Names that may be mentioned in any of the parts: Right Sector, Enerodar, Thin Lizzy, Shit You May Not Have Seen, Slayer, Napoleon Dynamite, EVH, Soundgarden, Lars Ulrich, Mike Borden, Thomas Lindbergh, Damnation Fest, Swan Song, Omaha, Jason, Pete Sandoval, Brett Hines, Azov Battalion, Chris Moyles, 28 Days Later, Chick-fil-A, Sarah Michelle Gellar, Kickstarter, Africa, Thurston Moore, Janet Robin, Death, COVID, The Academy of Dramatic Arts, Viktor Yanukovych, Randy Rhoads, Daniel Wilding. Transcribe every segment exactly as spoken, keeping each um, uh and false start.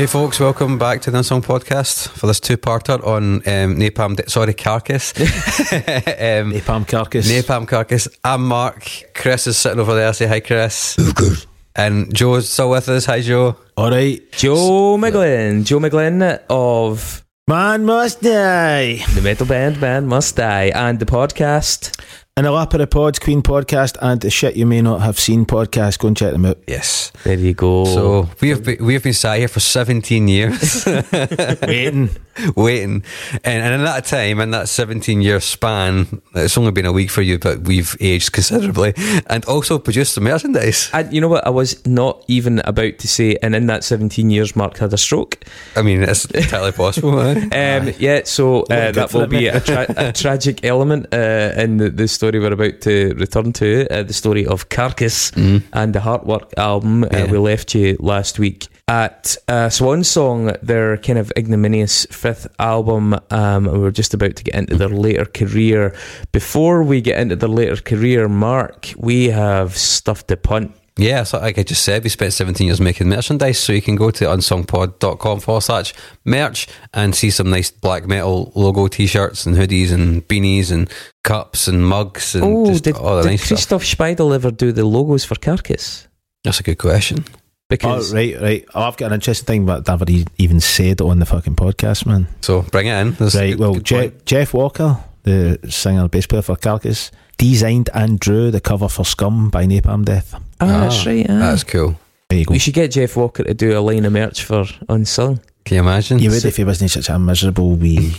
Hey folks, welcome back to the Unsung Podcast for this two-parter on um, Napalm, De- sorry, Carcass. um, Napalm Carcass. Napalm Carcass. I'm Mark. Chris is sitting over there. Say hi, Chris. And Joe's still with us. Hi, Joe. All right. Joe McGlynn. Joe McGlynn of... Man Must Die. The metal band Man Must Die. And the podcast... And a lap of the Pods Queen podcast and the Shit You May Not Have Seen podcast. Go and check them out. Yes. There you go. So we have been, we have been sat here for seventeen years. Waiting. Waiting. And, and in that time, in that seventeen year span, it's only been a week for you, but we've aged considerably and also produced some merchandise. And you know what? I was not even about to say, and in that seventeen years, Mark had a stroke. I mean, it's entirely possible. um, yeah, so uh, that will be a, tra- a tragic element uh, in the, the story we're about to return to, uh, the story of Carcass mm. and the Heartwork album. Yeah. Uh, we left you last week at uh, Swan Song, their kind of ignominious fifth album, um, and we're just about to get into their later career. Before we get into their later career, Mark, we have stuff to punt. Yeah, so like I just said, we spent seventeen years making merchandise, so you can go to unsungpod.com forward slash merch and see some nice black metal logo t-shirts and hoodies and beanies and cups and mugs and oh, just did, all the did nice Christophe stuff. Did Christophe Szpajdel ever do the logos for Carcass? That's a good question. Because oh, right, right. Oh, I've got an interesting thing, but I've never even said it on the fucking podcast, man. So bring it in. That's right, good, well, good Je- Jeff Walker, the singer and bass player for Carcass, designed and drew the cover for Scum by Napalm Death. Oh, ah, that's right. Ah. That's cool. There you go. We should get Jeff Walker to do a line of merch for Unsung. Can you imagine? You would so, if he wasn't such a miserable wee.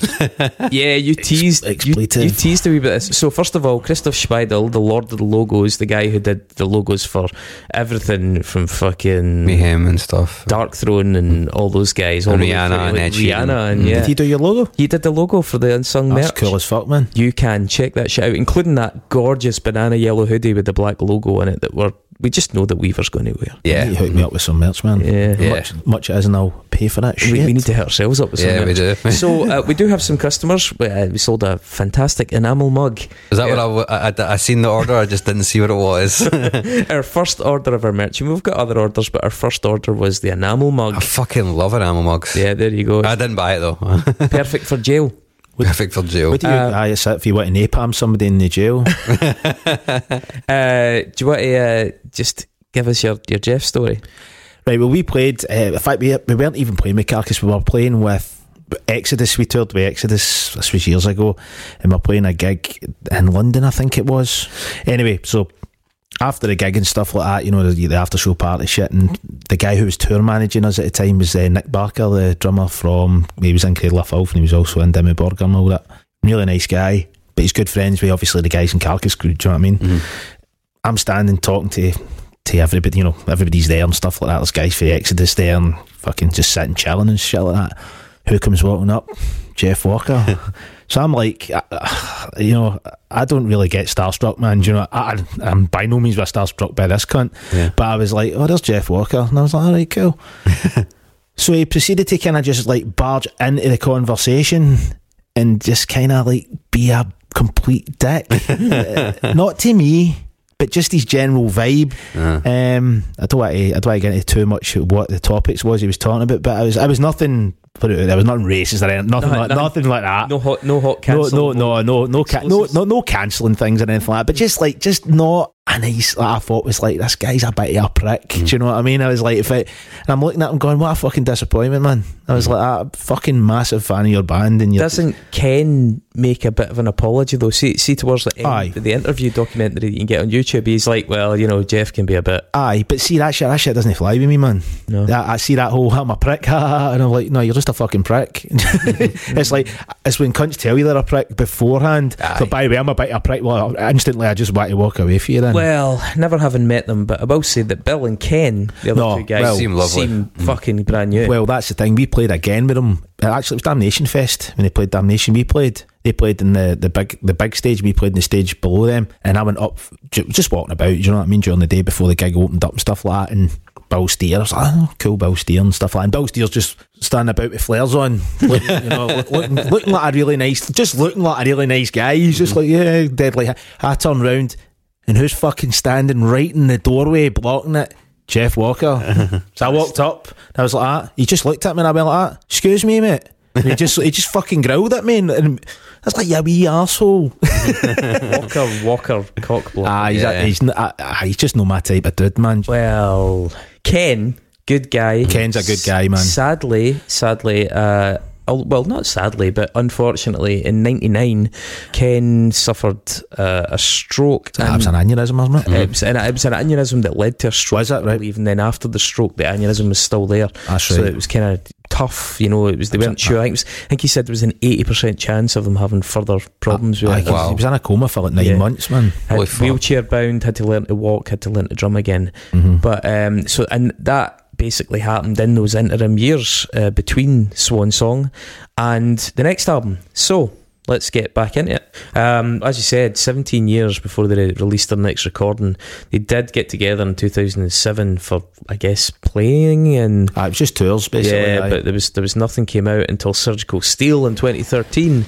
Yeah, you teased. Ex- you, you teased a wee bit. So first of all, Christophe Szpajdel, the Lord of the Logos, the guy who did the logos for everything from fucking Mayhem and stuff, Dark Throne and all those guys, all and Rihanna the, and like, Rihanna and, and, and yeah. Did he do your logo? He did the logo for the Unsung That's merch. That's cool as fuck, man. You can check that shit out, including that gorgeous banana yellow hoodie with the black logo on it that we're. We just know that Weaver's going to wear. Yeah, you hook me up with some merch, man. Yeah, yeah. Much, much as and I'll pay for that shit. We, we need to hit ourselves up with some yeah, merch. Yeah, we do. So uh, we do have some customers. We, uh, we sold a fantastic enamel mug. Is that uh, what I, I I seen the order? I just didn't see what it was. Our first order of our merch, and we've got other orders, but our first order was the enamel mug. I fucking love enamel mugs. Yeah, there you go. I didn't buy it though. Perfect for jail. Perfect for jail. What do you, um, I, if you want to napalm somebody in the jail. uh, do you want to uh, just give us your, your Jeff story? Right, well, we played, uh, in fact, we, we weren't even playing with Carcass, we were playing with Exodus. We toured with Exodus, this was years ago, and we were playing a gig in London, I think it was. Anyway, so after the gig and stuff like that, you know, the, the after show party shit, and the guy who was tour managing us at the time was uh, Nick Barker, the drummer from, he was in Cradlefulf and he was also in Dimmu Borgir and all that. Really nice guy, but he's good friends with obviously the guys in Carcass Crew, do you know what I mean? Mm-hmm. I'm standing talking to to everybody, you know, everybody's there and stuff like that. There's guys for the Exodus there and fucking just sitting chilling and shit like that. Who comes walking up? Jeff Walker. So I'm like, uh, you know, I don't really get starstruck, man. Do you know, I, I'm by no means starstruck by this cunt. Yeah. But I was like, oh, there's Jeff Walker. And I was like, all right, cool. So he proceeded to kind of just like barge into the conversation and just kind of like be a complete dick. uh, not to me, but just his general vibe. Uh-huh. Um, I don't want to, I don't want to get into too much what the topics was he was talking about, but I was, I was nothing. There was nothing racist, nothing, no, like, nothing, nothing like that. No hot, no hot cancelling. No, no, no, no, no, ca- no, no, no cancelling things or anything like that. But just like, just not a nice. Like, I thought was like, this guy's a bit of a prick. Mm. Do you know what I mean? I was like, if it, and I'm looking at him going, what a fucking disappointment, man. I was like, I'm a fucking massive fan of your band. And your doesn't Ken make a bit of an apology though? See, see towards the end aye. Of the interview documentary that you can get on YouTube, he's like, well, you know, Jeff can be a bit. Aye, but see that shit, that shit doesn't fly with me, man. No, that, I see that whole I'm a prick, and I'm like, no, you're just a fucking prick. It's like it's when cunts tell you they're a prick beforehand. Aye. So by the way, I'm a bit of a prick. Well, instantly I just want to walk away from you then. Well, never having met them, but I will say that Bill and Ken, the other no, two guys, well, seem lovely, seem mm. fucking brand new. Well, that's the thing. We played again with them. Actually, it was Damnation Fest when they played Damnation. We played. They played in the, the big the big stage. We played in the stage below them, and I went up just walking about. You know what I mean? During the day before the gig opened up and stuff like that, and. Bill Steer, I was like, oh, cool Bill Steer and stuff like that. And Bill Steer's just standing about with flares on, looking, you know, looking, looking like a really nice, just looking like a really nice guy. He's just like, yeah, deadly. I turn round and who's fucking standing right in the doorway blocking it? Jeff Walker. So I walked up and I was like that. He just looked at me and I went like that. Excuse me, mate. And he just he just fucking growled at me and, and I was like, yeah, wee arsehole. Walker, Walker, cockblock. Ah, he's, yeah. a, he's, a, a, he's just not my type of dude, man. Well, Ken, good guy. Ken's a good guy, man. Sadly, sadly, uh, well, not sadly, but unfortunately, in ninety-nine, Ken suffered uh, a stroke. That was an aneurysm, wasn't it? It was, an, it was an aneurysm that led to a stroke. Was that right? Even then, after the stroke, the aneurysm was still there. That's right. So it was kind of tough, you know. It was they weren't sure. I think, was, I think he said there was an eighty percent chance of them having further problems. I, with I, wow. He was in a coma for like nine yeah. months, man. Wheelchair bound, had to learn to walk, had to learn to drum again. Mm-hmm. But um, so and that. basically happened in those interim years uh, between Swan Song and the next album. So let's get back into it. Um, as you said, seventeen years before they re- released their next recording, they did get together in two thousand seven for, I guess, playing and ah, it was just tours basically. Yeah, right? But there was there was nothing came out until Surgical Steel in twenty thirteen.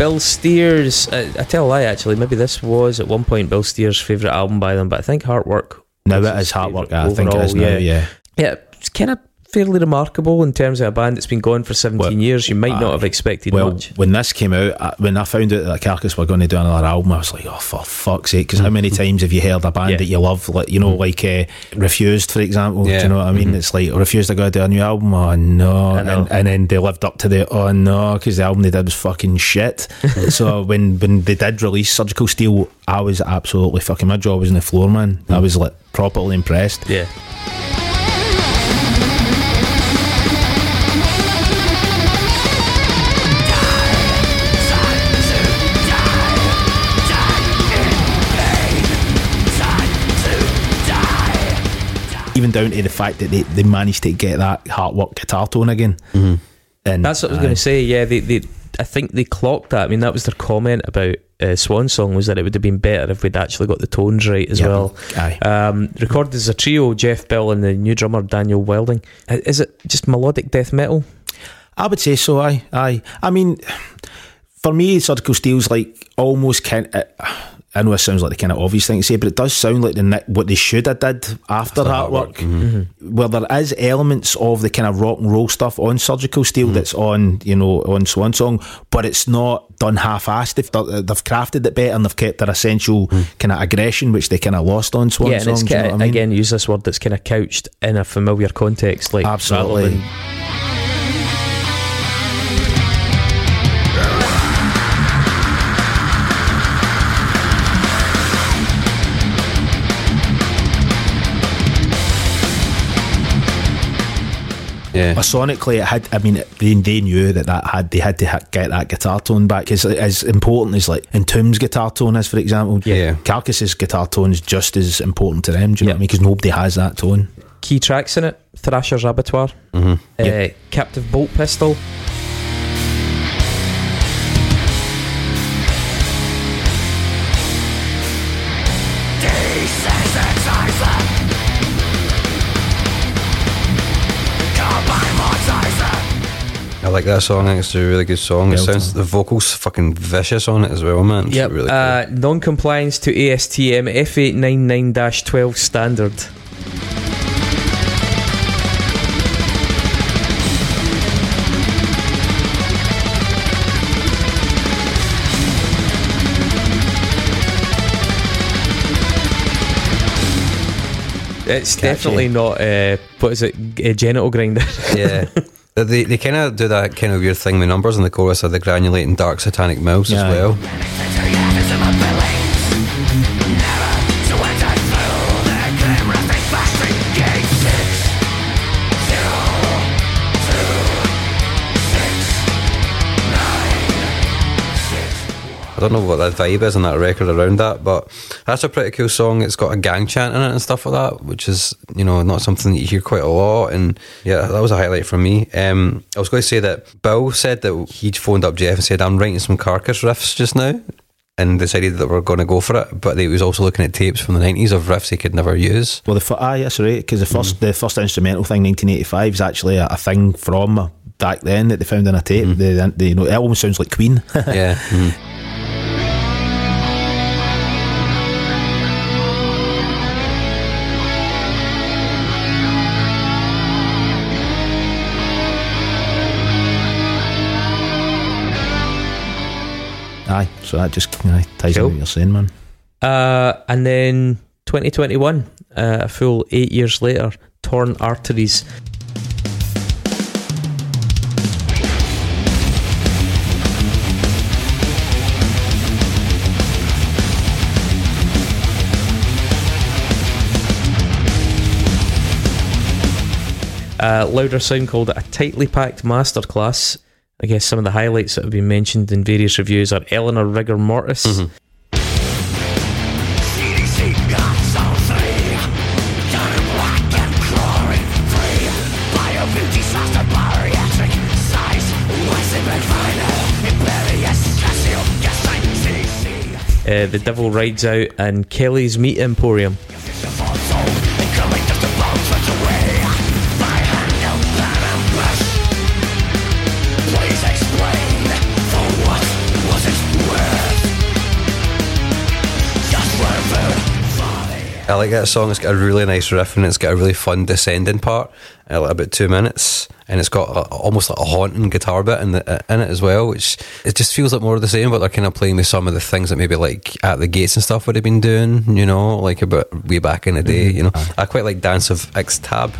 Bill Steer's, uh, I tell a lie actually, maybe this was at one point Bill Steer's favourite album by them, but I think Heartwork. No, it is Heartwork, I think it is now, yeah. yeah. Yeah, it's kind of fairly remarkable in terms of a band that's been gone for seventeen well, years, you might uh, not have expected well, much. When this came out, I, when I found out that Carcass were going to do another album, I was like, oh, for fuck's sake, because how many times have you heard a band yeah. that you love, like, you know, like uh, Refused, for example, yeah. do you know what I mean? Mm-hmm. It's like, Refused, I got to do a new album, oh no, and, and then they lived up to the, oh no, because the album they did was fucking shit. So when, when they did release Surgical Steel, I was absolutely fucking, my jaw was on the floor, man. Mm-hmm. I was like, properly impressed. Yeah. Even down to the fact that they, they managed to get that Heartwork guitar tone again. Mm-hmm. And that's what I was uh, going to say. Yeah, they, they, I think they clocked that. I mean, that was their comment about uh, Swan Song, was that it would have been better if we'd actually got the tones right as yeah, well. Aye. Um, recorded as a trio, Jeff Bell and the new drummer Daniel Wilding. Is it just melodic death metal? I would say so. Aye, aye. I mean, for me, Surgical Steel's like almost kind of. Uh, I know it sounds like the kind of obvious thing to say, but it does sound like the what they should have did after, after Heartwork, mm-hmm. where there is elements of the kind of rock and roll stuff on Surgical Steel mm-hmm. that's on, you know, on Swan Song, but it's not done half-assed. They've, they've crafted it better and they've kept their essential mm-hmm. kind of aggression, which they kind of lost on Swan yeah, Song. And it's kinda, you know what I mean? Again, use this word that's kind of couched in a familiar context, like absolutely. Yeah. But sonically, it had. I mean, they, they knew that that had they had to ha- get that guitar tone back. Because as important as like Entombed's guitar tone is, for example, yeah, Carcass's guitar tone is just as important to them. Do you yeah. know what I mean? Because nobody has that tone. Key tracks in it: Thrasher's Abattoir, mm-hmm. uh, yeah. Captive Bolt Pistol. I like that song. I think it's a really good song. It sounds the vocals fucking vicious on it as well, man. It's yep. really uh, cool. Non-compliance to A S T M F eight ninety-nine twelve standard. It's Catchy. Definitely not. Uh, what is it? A genital grinder. Yeah. They they kind of do that kind of weird thing with numbers in the chorus of the granulating dark satanic mouse yeah. as well. I don't know what the vibe is on that record around that, but that's a pretty cool song. It's got a gang chant in it and stuff like that, which is, you know, not something that you hear quite a lot. And yeah, that was a highlight for me. Um, I was going to say that Bill said that he phoned up Jeff and said, I'm writing some Carcass riffs just now. and decided that we're going to go for it, but they was also looking at tapes from the nineties of riffs they could never use. Well, the ah, yes, right, because the first mm. the first instrumental thing, nineteen eighty-five, is actually a, a thing from back then that they found in a tape. Mm. They, they, you know, it almost sounds like Queen. Yeah. Mm. Aye, so that just you know, ties cool. in what you're saying, man. Uh, and then twenty twenty-one, uh, a full eight years later, Torn Arteries. Uh, louder sound called it a tightly packed masterclass. I guess some of the highlights that have been mentioned in various reviews are Eleanor Rigor Mortis. Mm-hmm. Uh, the Devil Rides Out and Kelly's Meat Emporium. I like that song. It's got a really nice riff and it's got a really fun descending part, uh, like about two minutes, and it's got a, almost like a haunting guitar bit in, the, uh, in it as well, which it just feels like more of the same, but they're kind of playing with some of the things that maybe like At the Gates and stuff would have been doing, you know, like about way back in the day, you know. I quite like Dance of Ixtab.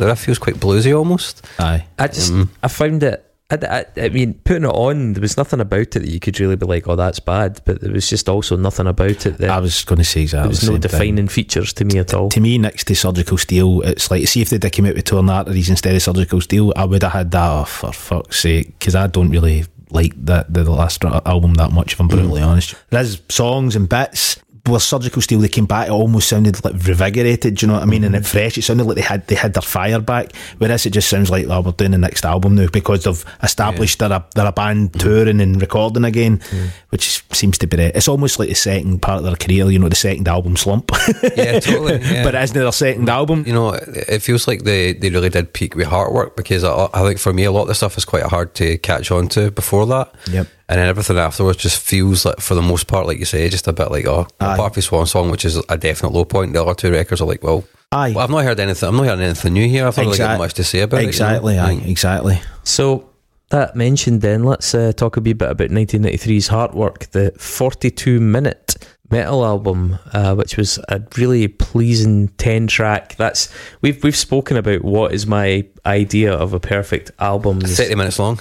The riff feels quite bluesy almost. Aye. I just, um, I found it, I, I, I mean, putting it on, there was nothing about it that you could really be like, oh, that's bad, but there was just also nothing about it that... I was going to say exactly. There was the no defining thing. Features to me at all. To me, next to Surgical Steel, it's like, see if they'd come out with Torn Arteries instead of Surgical Steel, I would have had that, oh, for fuck's sake, because I don't really like that the last album that much, if I'm brutally mm. honest. There's songs and bits... Well, Surgical Steel, they came back, it almost sounded like revigorated, do you know what I mean? And it fresh, it sounded like they had they had their fire back, whereas it just sounds like, oh, we're doing the next album now because they've established yeah. they're, a, they're a band mm. touring and recording again, mm. which seems to be it. It's almost like the second part of their career, you know, the second album slump. Yeah, totally. Yeah. But it isn't their second album. You know, it feels like they, they really did peak with Heartwork, because I, I think for me, a lot of the stuff is quite hard to catch on to before that. Yep. And then everything afterwards just feels like, for the most part, like you say, just a bit like, oh, aye. Apart from Swan Song, which is a definite low point, the other two records are like, well, aye. well I've not heard anything, I'm not hearing anything new here. I've not exactly. really got much to say about exactly, it. You know? Exactly, exactly. So, that mentioned then, let's uh, talk a wee bit about nineteen ninety-three's Heartwork, the forty-two minute metal album, uh, which was a really pleasing ten track. That's we've we've spoken about what is my idea of a perfect album. thirty minutes long.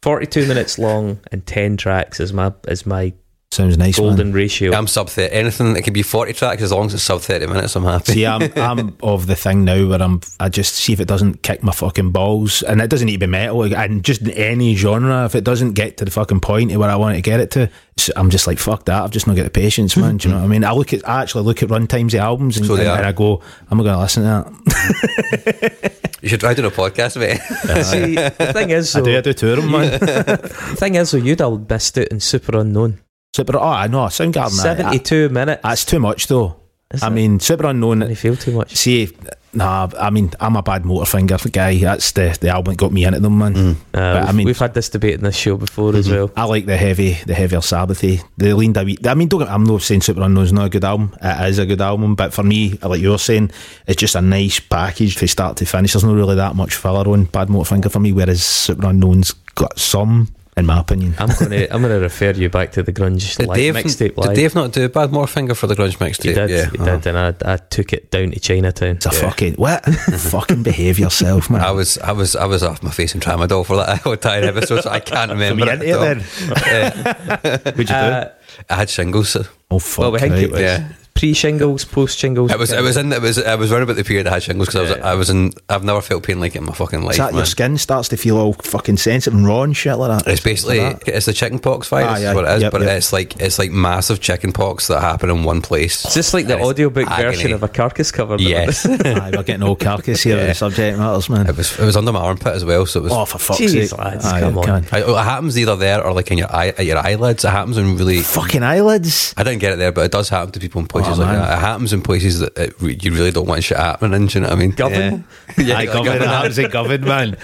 forty-two minutes long and ten tracks is my is my sounds nice golden man. ratio. I'm sub thirty. Anything that can be forty tracks as long as it's sub thirty minutes, I'm happy. See, I'm I'm of the thing now where I'm I just see if it doesn't kick my fucking balls, and it doesn't need to be metal, and just in any genre, if it doesn't get to the fucking point where I want it to get it to, I'm just like, fuck that, I've just not got the patience, man. Do you know what I mean? I look at I actually look at runtimes of albums and, so and, and I go, I'm not going to listen to that. You should try doing a podcast, mate. Uh, See, the thing is, though, I do, I do tour them, man. The thing is, though, you'd all missed out in Super Unknown. Super, oh, I know, Soundgarden. seventy-two I, minutes. That's too much, though. Is I it? mean, Super Unknown. I feel too much. See, nah, I mean, I'm a Bad Motorfinger guy. That's the, the album that got me into them, man. Mm. Uh, but, we've, I mean, we've had this debate in this show before mm-hmm. as well. I like the heavy, the heavier Sabbathy. They leaned a wee. I mean, don't, I'm not saying Super Unknown's not a good album. It is a good album, but for me, like you were saying, it's just a nice package from start to finish. There's not really that much filler on Bad Motorfinger for me, whereas Super Unknown's got some. In my opinion, I'm going to I'm going to refer you back to the grunge live mixtape. Live. Did Dave not do Bad Motorfinger for the grunge mixtape? He did, yeah, he oh. did, and I, I took it down to Chinatown. It's a yeah. fucking what? Fucking behave yourself, man. I was I was I was off my face in tramadol for that entire episode, so I can't remember. So we it then. Yeah. What'd you do? Uh, I had shingles. Oh fuck! Well, we think it was. Yeah. pre shingles, post shingles. It was, it was in, it was, I was around about the period I had shingles because yeah, I was, I was in, I've never felt pain like it in my fucking life. Is that man. Your skin starts to feel all fucking sensitive and raw and shit like that? It's basically, like that. It's the chicken pox virus, ah, yeah, is what it is, yep, but yep. it's like, it's like massive chicken pox that happen in one place. It's just like the audiobook version of a Carcass cover. Yes. Aye, we're getting all Carcass here on yeah. the subject matters, man. It was, it was under my armpit as well, so it was. Oh, for fuck's sake. Lads, aye, come on. I, it happens either there or like in your eye, at your eyelids. It happens in really. Fucking eyelids? I didn't get it there, but it does happen to people in places oh, like man. that. It happens in places that it, you really don't want shit happening, do you know what I mean? Govern? Yeah, yeah, aye, like govern. It happens in govern, man.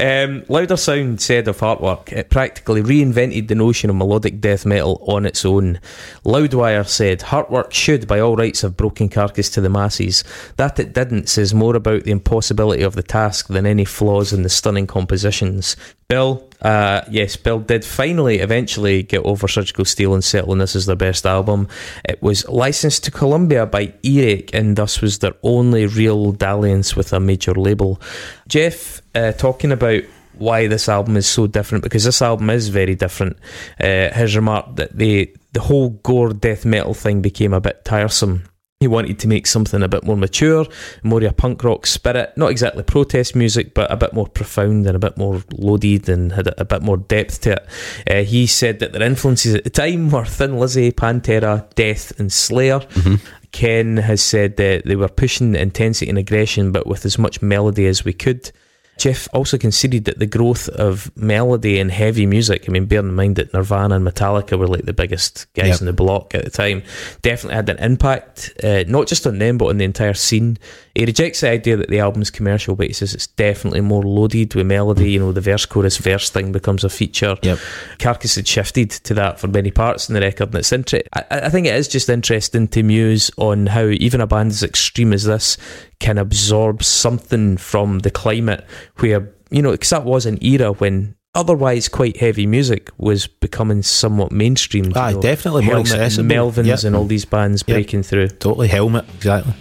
um, Louder Sound said of Heartwork, it practically reinvented the notion of melodic death metal on its own. Loudwire said, Heartwork should, by all rights, have broken Carcass to the masses. That it didn't says more about the impossibility of the task than any flaws in the stunning compositions. Bill, uh, yes, Bill did finally eventually get over Surgical Steel and settle on this as their best album. It was licensed to Columbia by E R E C and thus was their only real dalliance with a major label. Jeff, uh, talking about why this album is so different, because this album is very different, uh, has remarked that they, the whole gore death metal thing became a bit tiresome. He wanted to make something a bit more mature, more of a punk rock spirit, not exactly protest music, but a bit more profound and a bit more loaded and had a, a bit more depth to it. Uh, he said that their influences at the time were Thin Lizzy, Pantera, Death and Slayer. Mm-hmm. Ken has said that they were pushing intensity and aggression, but with as much melody as we could. Jeff also conceded that the growth of melody and heavy music, I mean, bear in mind that Nirvana and Metallica were like the biggest guys yep. in the block at the time, definitely had an impact, uh, not just on them, but on the entire scene. He rejects the idea that the album's commercial, but he says it's definitely more loaded with melody. You know, the verse, chorus, verse thing becomes a feature. Yep. Carcass had shifted to that for many parts in the record, and it's inter- I, I think it is just interesting to muse on how even a band as extreme as this can absorb something from the climate where, you know, because that was an era when otherwise quite heavy music was becoming somewhat mainstream. Aye, know, definitely. Helmet, Melvins yep. and all these bands yep. breaking through. Totally Helmet, exactly.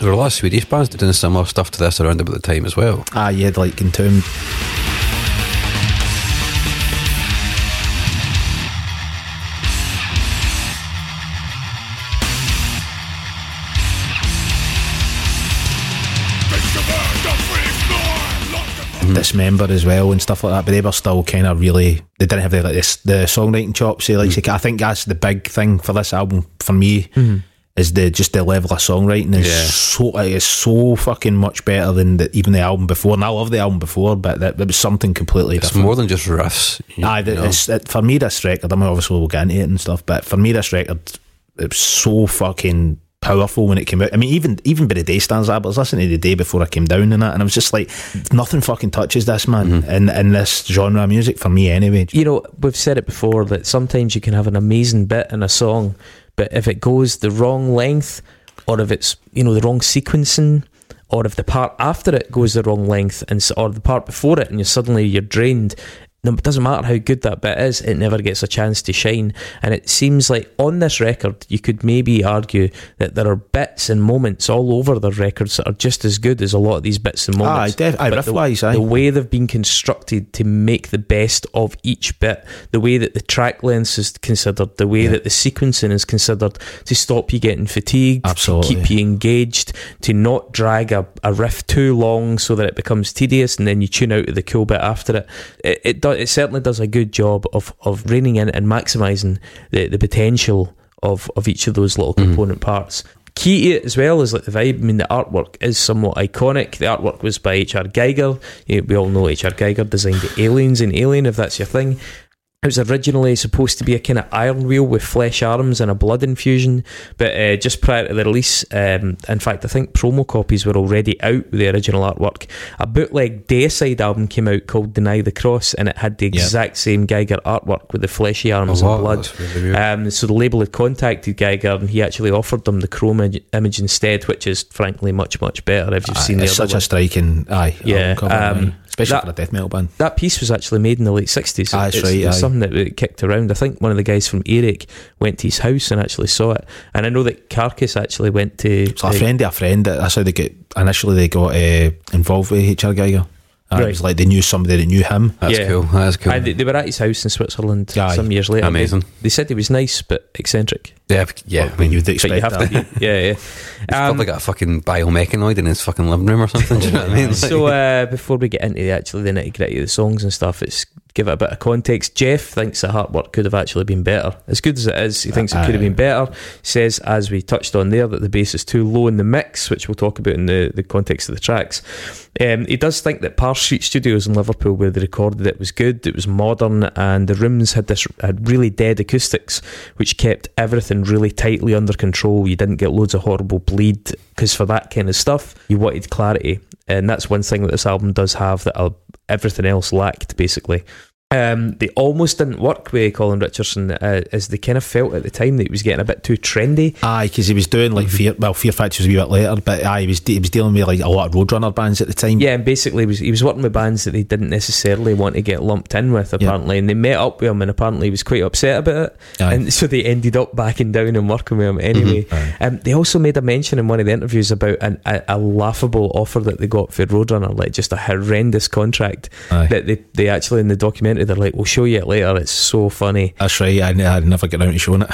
There were a lot of Swedish bands doing similar stuff to this around about the time as well. Ah, you had like Entombed. Mm-hmm. Dismember as well and stuff like that, but they were still kind of really, they didn't have the, like, the, the songwriting chops. They, like, mm-hmm. I think that's the big thing for this album for me. Mm-hmm. Is the just the level of songwriting is yeah. so it is so fucking much better than the, even the album before, and I love the album before, but that, that was something completely it's different. It's more than just riffs. Aye, it's, it, for me this record, I mean obviously we'll get into it and stuff, but for me this record, it was so fucking powerful when it came out. I mean even even by the day stands up, I was listening to the day before I came down and that, and I was just like, nothing fucking touches this, man, mm-hmm. in, in this genre of music for me anyway. You know, we've said it before that sometimes you can have an amazing bit in a song, but if it goes the wrong length, or if it's, you know, the wrong sequencing, or if the part after it goes the wrong length, and or the part before it, and you're suddenly you're drained, it doesn't matter how good that bit is, it never gets a chance to shine. And it seems like on this record, you could maybe argue that there are bits and moments all over the records that are just as good as a lot of these bits and moments. Aye, def- aye, riff-wise, aye. The way they've been constructed to make the best of each bit, the way that the track length is considered, the way yeah. that the sequencing is considered to stop you getting fatigued, absolutely. To keep you engaged, to not drag a, a riff too long so that it becomes tedious and then you tune out of the cool bit after it. It, it does. It certainly does a good job of, of reining in and maximising the, the potential of, of each of those little component mm. parts. Key to it as well is like the vibe. I mean, the artwork is somewhat iconic. The artwork was by H R. Giger. We all know H R. Giger designed the aliens in Alien, if that's your thing. It was originally supposed to be a kind of iron wheel with flesh arms and a blood infusion, but uh, just prior to the release, um, in fact I think promo copies were already out with the original artwork, a bootleg Deicide album came out called Deny the Cross, and it had the exact yep. same Giger artwork with the fleshy arms oh, and blood. Really um, so the label had contacted Giger and he actually offered them the chrome image, image instead, which is frankly much much better if you've aye, seen the other one. It's such a striking aye, yeah, album cover, um, especially that, for a death metal band. That piece was actually made in the late sixties. Ah, that's it's, right, it's aye. something that kicked around. I think one of the guys from Eric went to his house and actually saw it. And I know that Carcass actually went to... So uh, a friend of a friend, that's how they get... Initially they got uh, involved with H R. Giger. Right. It was like they knew somebody that knew him. That's yeah. cool. That's cool. And they, they were at his house in Switzerland aye. some years later. Amazing. They, they said he was nice but eccentric. Yeah, yeah. Well, I mean, you'd expect you have that. To, yeah, yeah. He's um, probably got a fucking biomechanoid in his fucking living room or something. Do you know what I mean? So uh, before we get into the actually the nitty gritty of the songs and stuff, it's give it a bit of context. Jeff thinks that Heartwork could have actually been better. As good as it is, he thinks uh, it could have been better. Says, as we touched on there, that the bass is too low in the mix, which we'll talk about in the, the context of the tracks. Um, he does think that Par Street Studios in Liverpool, where they recorded it, was good. It was modern, and the rooms had this had really dead acoustics, which kept everything really tightly under control. You didn't get loads of horrible bleed, because for that kind of stuff, you wanted clarity. And that's one thing that this album does have that I'll, everything else lacked, basically. Um, they almost didn't work with Colin Richardson, uh, as they kind of felt at the time that he was getting a bit too trendy. Aye, because he was doing like Fear, well, Fear Factory was a wee bit later, but aye, he was de- he was dealing with like a lot of Roadrunner bands at the time. Yeah, and basically he was, he was working with bands that they didn't necessarily want to get lumped in with, apparently, yeah. and they met up with him, and apparently he was quite upset about it, aye. and so they ended up backing down and working with him anyway. Mm-hmm. Um, they also made a mention in one of the interviews about an, a, a laughable offer that they got for Roadrunner, like just a horrendous contract aye. that they, they actually, in the documentary, they're like, we'll show you it later, it's so funny. That's right, I, I never get around to showing it.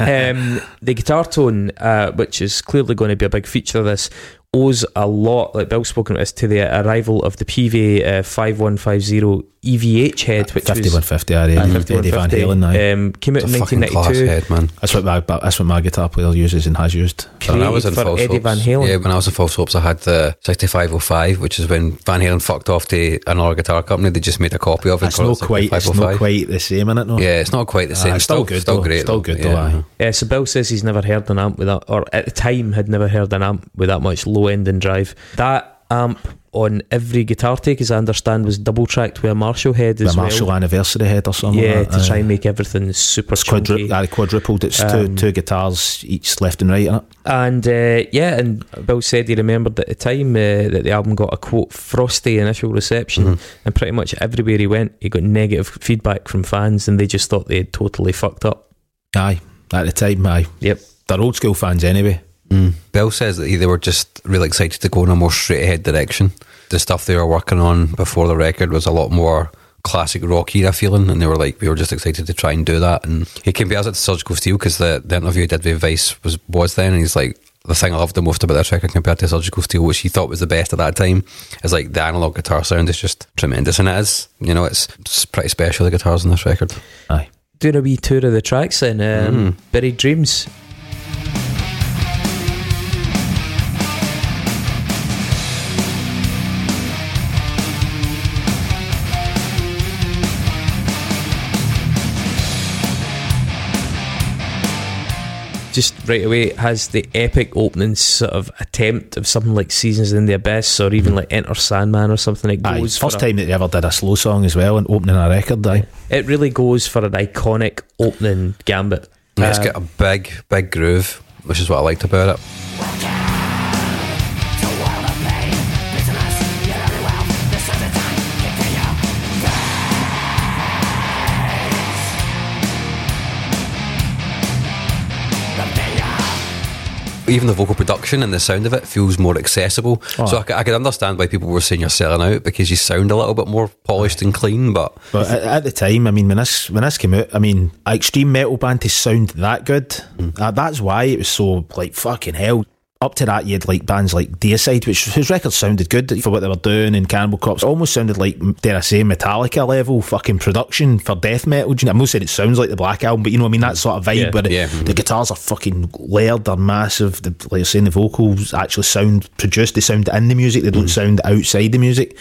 um, the guitar tone, uh, which is clearly going to be a big feature of this, owes a lot, like Bill's spoken about this, to the arrival of the P V uh, five one five zero E V H head, which fifty-one fifty was fifty-one fifty Van Halen now. Um, came out in nineteen ninety-two. Head, man. That's what my that's what my guitar player uses and has used. When I was in for False Eddie Hopes, Van Halen. Yeah, when I was in False Hopes, I had the sixty-five oh five, which is when Van Halen fucked off to another guitar company. They just made a copy of it. It's not quite, it's not quite the same, isn't it? No? Yeah, it's not quite the same. Uh, it's still, still good, still though. great, still good though. Yeah. Though yeah, so Bill says he's never heard an amp with that, or at the time had never heard an amp with that much low end and drive. That amp on every guitar take, as I understand, was double tracked with a Marshall head as a Marshall well. Anniversary head or something. Yeah, like to uh, try and make everything super it's chunky. Quadru- uh, quadrupled. It's um, two, two guitars each left and right, isn't it? And uh, yeah, and Bill said he remembered at the time uh, that the album got a quote frosty initial reception, mm-hmm. and pretty much everywhere he went, he got negative feedback from fans, and they just thought they had totally fucked up. Aye, at the time, aye. Yep, they're old school fans anyway. Mm. Bill says that they were just really excited to go in a more straight ahead direction. The stuff they were working on before the record was a lot more classic rock era feeling, and they were like, we were just excited to try and do that. And he came to us at the Surgical Steel, because the, the interview he did with Vice was, was then, and he's like, the thing I loved the most about this record compared to Surgical Steel, which he thought was the best at that time, is like the analogue guitar sound is just tremendous, and it is, you know, it's, it's pretty special, the guitars on this record. Aye. Doing a wee tour of the tracks then, um, mm. Buried Dreams. Just right away, it has the epic opening sort of attempt of something like Seasons in the Abyss, or even like Enter Sandman or something. It goes aye, first time a, that they ever did a slow song as well, and opening a record. Aye. It really goes for an iconic opening gambit. Uh, it's got a big, big groove, which is what I liked about it. Even the vocal production and the sound of it feels more accessible. Oh. So I, I could understand why people were saying you're selling out, because you sound a little bit more polished and clean. But, but at, at the time, I mean, when this when this came out, I mean, an extreme metal band to sound that good, mm. uh, that's why it was so like fucking hell. Up to that, you had like bands like Deicide, which whose records sounded good for what they were doing, and Cannibal Corpse almost sounded like, dare I say, Metallica level fucking production for death metal. Do you know, I'm not saying it sounds like the Black Album, but you know what I mean, that sort of vibe yeah, where yeah. It, the guitars are fucking layered, they're massive, the, like you're saying, the vocals actually sound produced, they sound in the music, they don't mm. sound outside the music.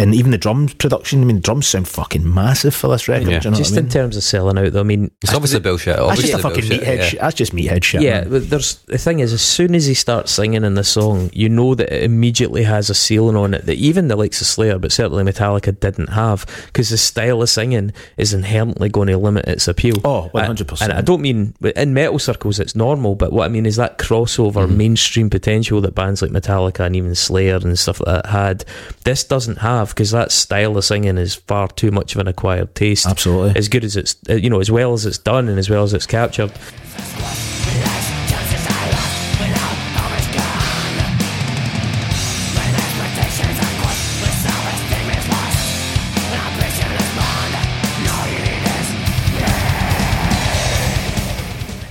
And even the drums production, I mean, the drums sound fucking massive for this record. Yeah. Do you know just what I mean? In terms of selling out, though, I mean, it's obviously bullshit. That's just a fucking meathead. Yeah. Sh- that's just meathead shit. Yeah, man. But there's the thing is, as soon as he starts singing in the song, you know that it immediately has a ceiling on it that even the likes of Slayer, but certainly Metallica, didn't have, because the style of singing is inherently going to limit its appeal. Oh, one hundred percent. And I don't mean in metal circles it's normal, but what I mean is that crossover mm-hmm. mainstream potential that bands like Metallica and even Slayer and stuff like that had. This doesn't have. have, because that style of singing is far too much of an acquired taste. Absolutely. As good as it's, you know, as well as it's done and as well as it's captured.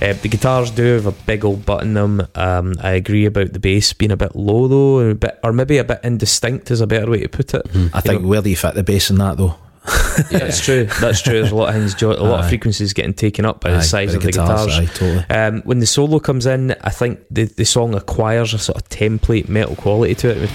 Uh, the guitars do have a big old butt in them. Um, I agree about the bass being a bit low, though, and a bit, or maybe a bit indistinct is a better way to put it. Mm. I you think, know, where do you fit the bass in that, though? Yeah, that's true. That's true. There's a lot of things, jo- a lot aye. of frequencies getting taken up by aye, the size by the of guitars, the guitars. Aye, totally. Um, when the solo comes in, I think the, the song acquires a sort of template metal quality to it.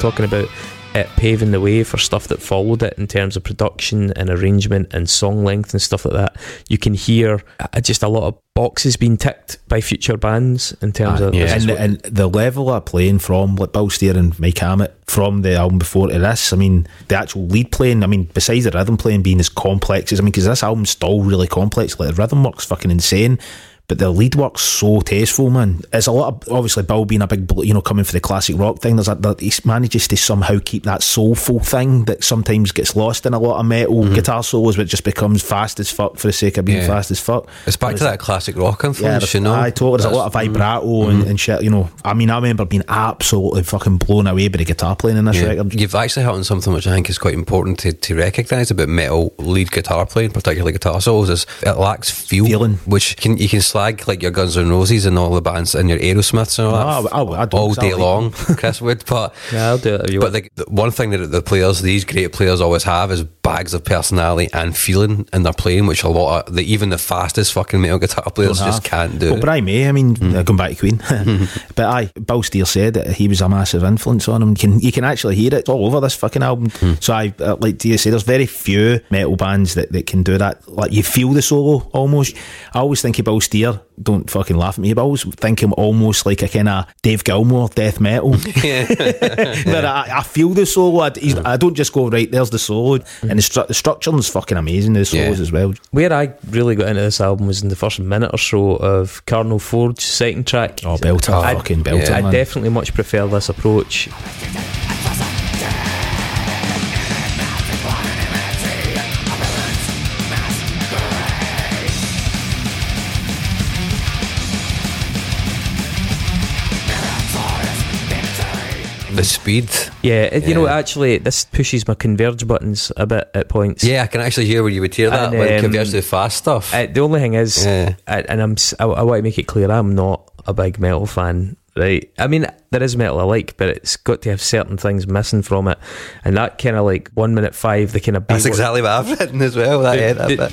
Talking about it paving the way for stuff that followed it in terms of production and arrangement and song length and stuff like that. You can hear just a lot of boxes being ticked by future bands in terms ah, of yeah. and, and the level of playing from like Bill Steer and Mike Hammett from the album before to this. I mean, the actual lead playing, I mean, besides the rhythm playing being as complex as, I mean, because this album's still really complex, like the rhythm work's fucking insane, but the lead work's so tasteful, man. It's a lot of, obviously, Bill being a big, you know, coming for the classic rock thing, there's a, there, he manages to somehow keep that soulful thing that sometimes gets lost in a lot of metal mm-hmm. guitar solos, but just becomes fast as fuck for the sake of being yeah. fast as fuck. It's back Whereas, to that classic rock influence, yeah, you know. I totally, there's That's, a lot of vibrato mm-hmm. and, and shit, you know. I mean, I remember being absolutely fucking blown away by the guitar playing in this yeah. record. You've actually hit on something which I think is quite important to, to recognise about metal lead guitar playing, particularly guitar solos, is it lacks feel, feeling, which can, you can slag like your Guns N' Roses and all the bands and your Aerosmiths and all that oh, I, I all exactly. day long, Chris would, but yeah, I'll do it if you but the, the one thing that the players, these great players, always have is bags of personality and feeling in their playing, which a lot of the, even the fastest fucking metal guitar players just can't do. Well, but I may I mean mm. uh, going back to Queen but I Bill Steer said that he was a massive influence on him. You can, you can actually hear it all over this fucking album. mm. So I uh, like to say there's very few metal bands that, that can do that, like you feel the solo almost. I always think of Bill Steer, don't fucking laugh at me, but I always think I'm almost like a kind of Dave Gilmour death metal. But I, I feel the solo. I, I don't just go right, there's the solo, and the, stru- the structure is fucking amazing, the solos yeah. as well. Where I really got into this album was in the first minute or so of Carnal Forge's second track. Oh, belter, I, fucking belter yeah. I definitely much prefer this approach. The speed. Yeah, it, you yeah. know, actually, this pushes my converge buttons a bit at points. Yeah, I can actually hear where you would hear that, and, um, like converge to the fast stuff. Uh, the only thing is, yeah. I, and I'm, I, I want to make it clear, I'm not a big metal fan, right? I mean, there is metal I like, but it's got to have certain things missing from it, and that kind of like one minute five, the kind of beat. That's exactly what I've written as well, that, the, yeah, that the, bit.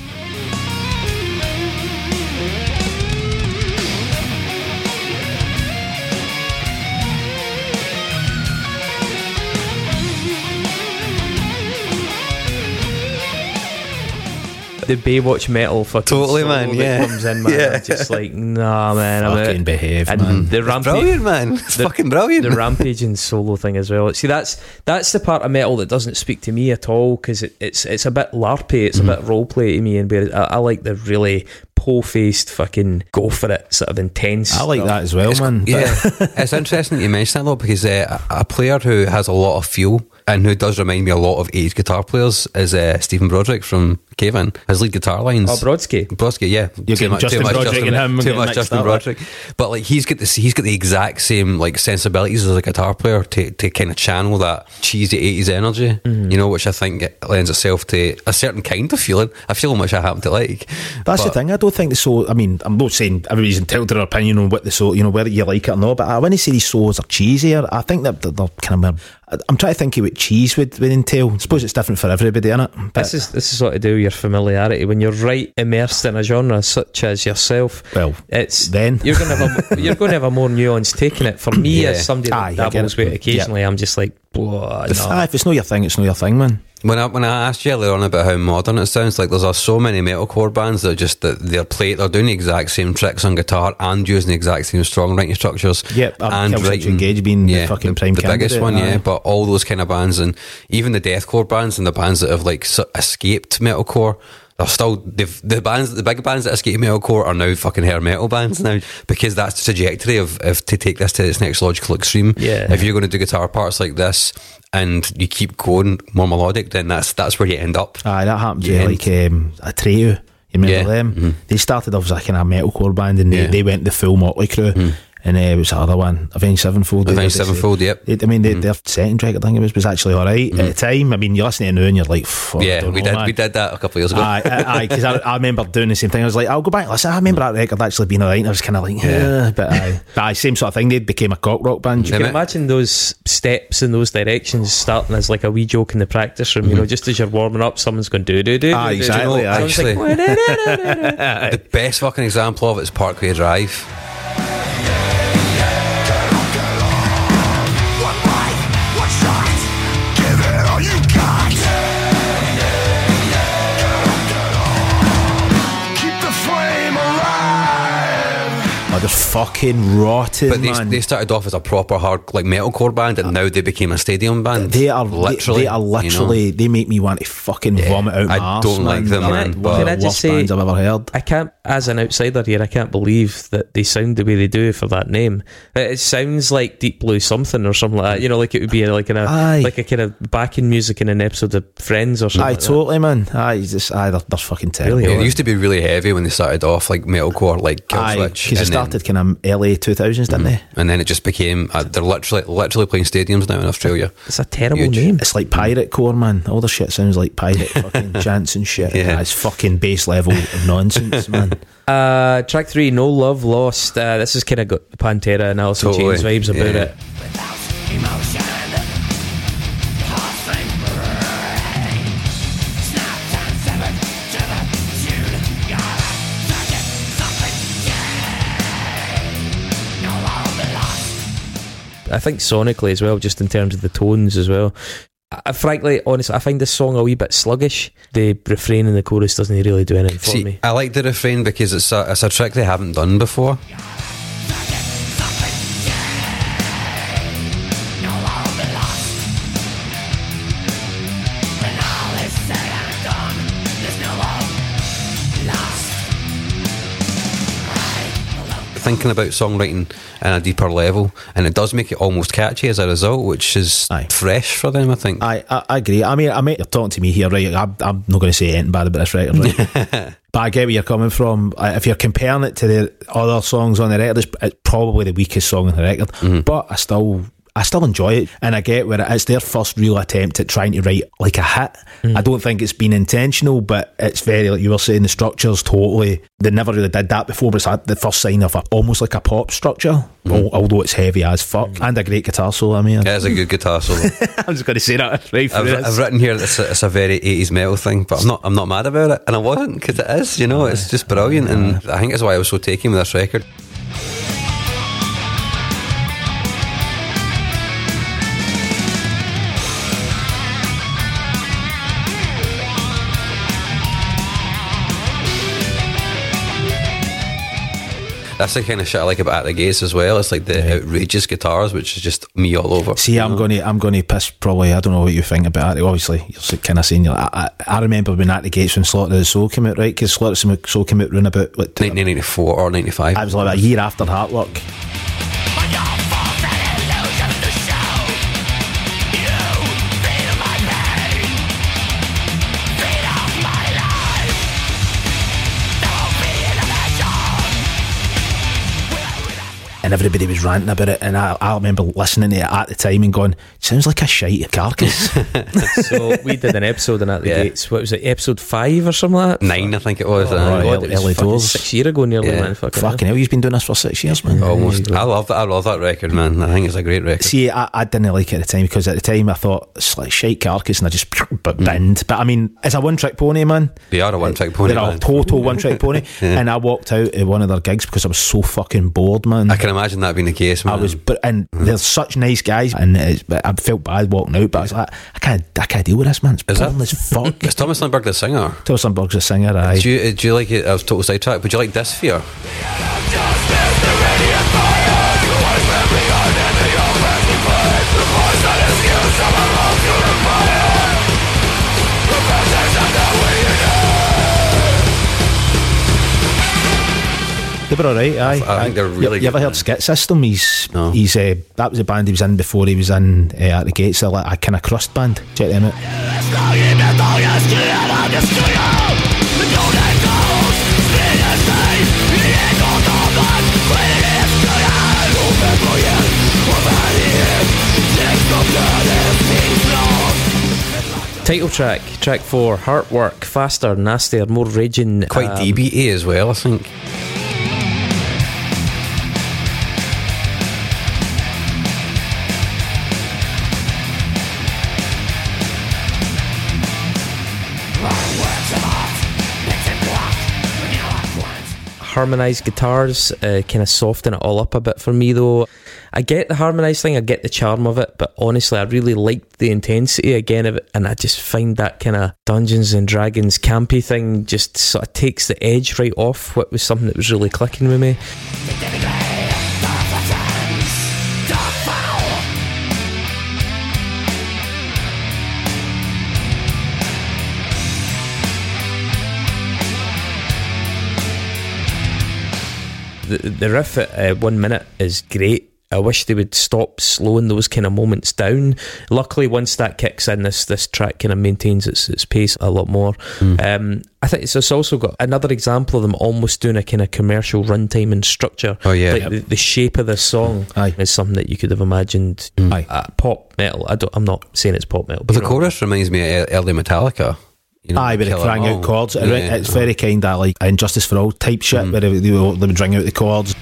The Baywatch metal fucking totally, man, that yeah. comes in, man. Yeah. I'm just like, nah, man. I'm fucking out. behave, and man. The rampa- it's brilliant, man. It's the, fucking brilliant. The rampaging solo thing as well. See, that's that's the part of metal that doesn't speak to me at all, because it, it's it's a bit larpy, it's mm. a bit roleplay to me, and I, I like the really po-faced fucking go for it sort of intense. I like stuff. That as well, it's, man. Yeah, it's interesting you mention that though, because uh, a player who has a lot of feel and who does remind me a lot of eighties guitar players is uh, Stephen Broderick from Cave-In. His lead guitar lines. Oh, Brodsky. Brodsky, yeah. You're too, mu- Justin too much Broderick Justin, and him too much Justin Broderick. Like. But like he's got the he's got the exact same like sensibilities as a guitar player to to kind of channel that cheesy eighties energy, mm-hmm. you know, which I think it lends itself to a certain kind of feeling. A feeling which I happen to like. That's but, the thing. I don't think the soul. I mean, I'm not saying everybody's entitled to their opinion on what the soul, you know, whether you like it or not. But I wouldn't say these solos are cheesy. I think that they're, they're kind of. I'm trying to think of what cheese would, would entail. I suppose it's different for everybody, innit? This is this is what to do with your familiarity. When you're right immersed in a genre such as yourself, well, it's then you're going to have a, you're going to have a more nuanced take in it. For me, yeah. as somebody that aye, dabbles with it occasionally, yep. I'm just like, oh, no. If it's not your thing, it's not your thing, man. When I when I asked you earlier on about how modern it sounds, like there's so many metalcore bands that are just that they're play they're doing the exact same tricks on guitar and using the exact same songwriting structures. Yep, and Killswitch Engage being yeah, the fucking prime the, the biggest one, yeah. But all those kind of bands, and even the deathcore bands and the bands that have like escaped metalcore, they're still the bands, the big bands that escaped metalcore are now fucking hair metal bands now, because that's the trajectory of if to take this to its next logical extreme. Yeah, if you're going to do guitar parts like this and you keep going more melodic, then that's that's where you end up. Aye, that happened to yeah. like um, Atreyu. You remember yeah. them? Mm-hmm. They started off as like a metalcore band, and they, yeah. they went the full Motley Crue. Mm. And uh, it was the other one, Avenged Sevenfold. Avenged Sevenfold, they, yep. They, I mean, they, mm-hmm. their second track, I think it was, was actually all right mm-hmm. at the time. I mean, you listen to it now and you're like, fuck. Yeah, we know, did man. we did that a couple of years ago. Aye, because I, I remember doing the same thing. I was like, I'll go back and listen. I remember that record actually being all right, and I was kind of like, yeah. yeah. But aye, but aye, same sort of thing. They became a cock rock band. You yeah, can imagine those steps in those directions starting as like a wee joke in the practice room, mm-hmm. you know, just as you're warming up, someone's going do do do. Ah, exactly. Actually, the best fucking example of it is Parkway Drive. They're fucking rotten, but they, man. they started off as a proper hard like metalcore band, and now they became a stadium band. They are literally, they, they are literally. You know? They make me want to fucking yeah, vomit out. I my don't arse, like man. them, man. But can I just worst say, bands I've ever heard. I can't, as an outsider here, I can't believe that they sound the way they do for that name. It sounds like Deep Blue something or something like that. You know, like it would be like in a aye. like a kind of backing music in an episode of Friends or something. Aye, like totally, that. man. Aye, just aye, they're, they're fucking terrible. Really yeah, they used to be really heavy when they started off, like metalcore, like Killswitch. Kind of early two thousands, didn't mm. they? And then it just became uh, they're literally literally playing stadiums now in Australia. It's a terrible Huge. name. It's like pirate core, man. All the shit sounds like pirate fucking chants and shit. Yeah, it's fucking base level nonsense, man. Uh, track three, No Love Lost. Uh, this has kind of got Pantera and Alice in Chains vibes about yeah. it. Without emotion. I think sonically as well, just in terms of the tones as well. I, frankly, honestly, I find this song a wee bit sluggish. The refrain in the chorus doesn't really do anything See, for me. I like the refrain because it's a, it's a trick they haven't done before. Thinking about songwriting at a deeper level, and it does make it almost catchy as a result, which is Aye. fresh for them, I think. I, I, I agree. I mean, I mean, you're talking to me here, right? I'm, I'm not going to say anything bad about this record, right? But I get where you're coming from. If you're comparing it to the other songs on the record, it's, it's probably the weakest song on the record, mm-hmm. but I still... I still enjoy it, and I get where it is their first real attempt at trying to write like a hit. Mm. I don't think it's been intentional, but it's very, like you were saying, the structure's totally, they never really did that before, but it's the first sign of a, almost like a pop structure, mm. although it's heavy as fuck, mm. and a great guitar solo. I mean, it is a good guitar solo. I'm just going to say that right I've, I've written here that it's a, it's a very eighties metal thing, but I'm not I'm not mad about it, and I wasn't, because it is, you know, it's just brilliant, and I think that's why I was so taken with this record. That's the kind of shit I like about At the Gates as well. It's like the yeah. outrageous guitars, which is just me all over. See, I'm going to I'm going to piss probably. I don't know what you think about it. Obviously, you're kind of saying. You're like, I, I remember when At the Gates, when Slaughter of the Soul came out, right? Because Slaughter of the Soul came out around about like, nineteen ninety-four or ninety-five. I was like a year after Heartwork. And everybody was ranting about it, and I, I remember listening to it at the time and going, sounds like a shite Carcass. So we did an episode on At the yeah. Gates. What was it, episode five or something like that? Nine, I think it was. Oh, right, God, early, it was doors. Six years ago nearly, yeah. man. Fucking, fucking hell, you've been doing this for six years, man. Almost. I love that. I love that record, man. I think it's a great record. See, I, I didn't like it at the time, because at the time I thought, it's like shite Carcass, and I just but mm. binned. But I mean, it's a one-trick pony, man. They are a one-trick pony. They're man. a total one-trick pony. Yeah. And I walked out at one of their gigs because I was so fucking bored, man. I can imagine that being the case, man. I was, but and they're such nice guys, and it's, I felt bad walking out, but I was like, I can't, I can't deal with this, man. It's boring as fuck. Is Thomas Lindbergh the singer? Thomas Lindbergh's the singer. Aye. Do you, do you like it? I was total sidetracked. Would you like this fear? They were alright, aye. I, I think they're really you, good. You ever heard Skit System? He's, no. he's uh, that was a band he was in before he was in uh, At the Gates. They're like a kind of crust band. Check them out. Title track, track four, Heartwork. Faster, nastier, more raging. Quite um, D B A as well, I think. Harmonised guitars uh, kind of soften it all up a bit for me, though. I get the harmonised thing, I get the charm of it, but honestly I really liked the intensity again of it, and I just find that kind of Dungeons and Dragons campy thing just sort of takes the edge right off what was something that was really clicking with me. The, the riff at uh, one minute is great. I wish they would stop slowing those kind of moments down. Luckily, once that kicks in, this this track kind of maintains its, its pace a lot more. Mm. Um, I think it's, it's also got another example of them almost doing a kind of commercial runtime and structure. Oh, yeah. Like yep. the, the shape of this song Aye. Is something that you could have imagined Aye. At pop metal. I don't, I'm not saying it's pop metal. But, but the chorus reminds me of early Metallica. You know, aye, but they rang out chords. Yeah, it's yeah. very kind of like Injustice for All type shit, mm. where they, they would ring out the chords.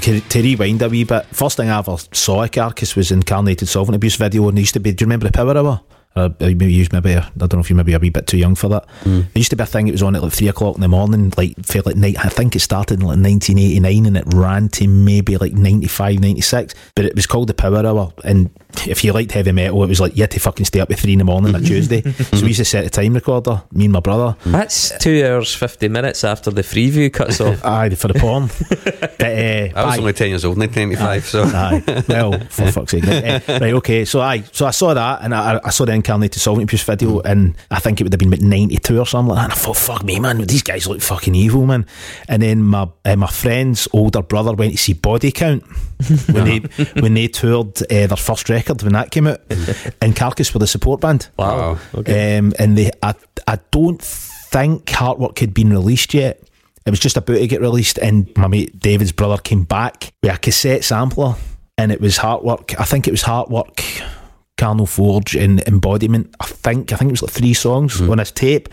To rewind a wee bit, first thing I ever saw a Carcass was Incarnated Solvent Abuse video, and it used to be, do you remember the Power Hour? Or maybe you maybe I don't know if you maybe a wee bit too young for that. Mm. It used to be a thing. It was on at like three o'clock in the morning, like fairly night. I think it started in like nineteen eighty-nine and it ran to maybe like ninety-five, ninety-six. But it was called the Power Hour. And if you liked heavy metal, it was like you had to fucking stay up at three in the morning on a Tuesday. So we used to set a time recorder. Me and my brother. That's two hours fifty minutes after the Freeview cuts off. Aye, for the porn. But, uh, I was aye. only ten years old, nineteen ninety-five. So aye, well, for fuck's sake. Uh, right, okay. So aye, so I saw that and I, I saw the Incarnated Solvent Abuse video, and I think it would have been about ninety-two or something like that, and I thought, fuck me, man, these guys look fucking evil, man. And then my uh, my friend's older brother went to see Body Count when they when they toured uh, their first record when that came out, and Carcass were the support band. Wow. Okay. Um, and they I, I don't think Heartwork had been released yet. It was just about to get released, and my mate David's brother came back with a cassette sampler, and it was Heartwork. I think it was Heartwork, Carnal Forge and Embodiment. I think I think it was like three songs mm. on this tape.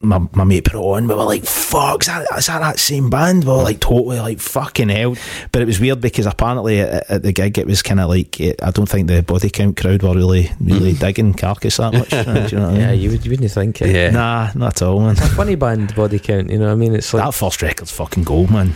My, my mate put it on, we were like, fuck, is that, is that that same band? We were like totally like fucking hell. But it was weird because apparently at, at the gig it was kind of like it, I don't think the Body Count crowd were really really digging Carcass that much. Do you know what I mean? Yeah, you, would, you wouldn't think it. Yeah. Nah, not at all, man. It's a funny band, Body Count, you know what I mean? It's like that first record's fucking gold, man.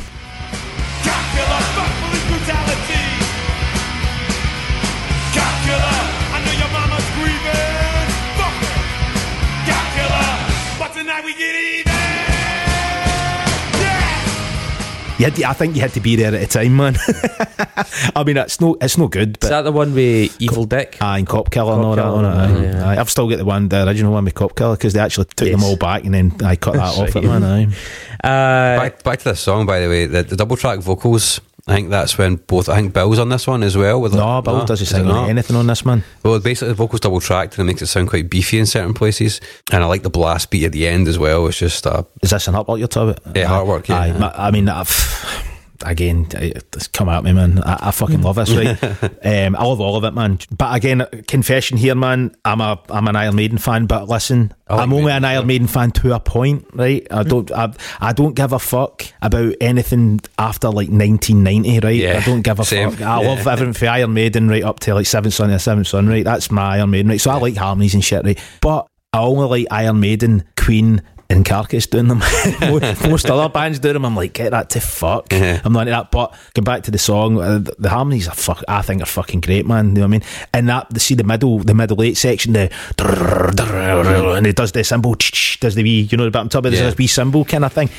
You had to, I think you had to be there at the time, man. I mean, it's no, it's no good. But is that the one with Evil Dick? Aye, and Cop Killer and all that on it. Yeah. Aye. I've still got the one, the original one with Cop Killer, because they actually took yes. them all back and then I cut that off right, it, yeah. man. Aye. Uh, back, back to this song, by the way, the, the double track vocals. I think that's when both I think Bill's on this one as well with no Bill no, doesn't sing anything on this, man. Well, basically the vocals double tracked and it makes it sound quite beefy in certain places, and I like the blast beat at the end as well. It's just uh, is this an Heartwork you're talking about? Yeah, Heartwork, yeah. I, I mean I've again, it's come at me, man. I, I fucking love this, right? um, I love all of it, man. But again, confession here, man. I'm a I'm an Iron Maiden fan, but listen, like I'm only Maiden, an Iron Maiden fan to a point, right? I don't I, I don't give a fuck about anything after like nineteen ninety, right? Yeah, I don't give a same. fuck. I yeah. love everything for Iron Maiden right up to like Seventh Son and Seventh Son, right? That's my Iron Maiden, right? So yeah. I like harmonies and shit, right? But I only like Iron Maiden, Queen, and Carcass doing them. Most other bands doing them, I'm like, get that to fuck. Mm-hmm. I'm not into that. But going back to the song, uh, the, the harmonies are fuck. I think are fucking great, man. You know what I mean? And that, see the middle, the middle eight section, the and it does the cymbal, does the wee, you know, the bottom top, there's yeah. this wee cymbal kind of thing.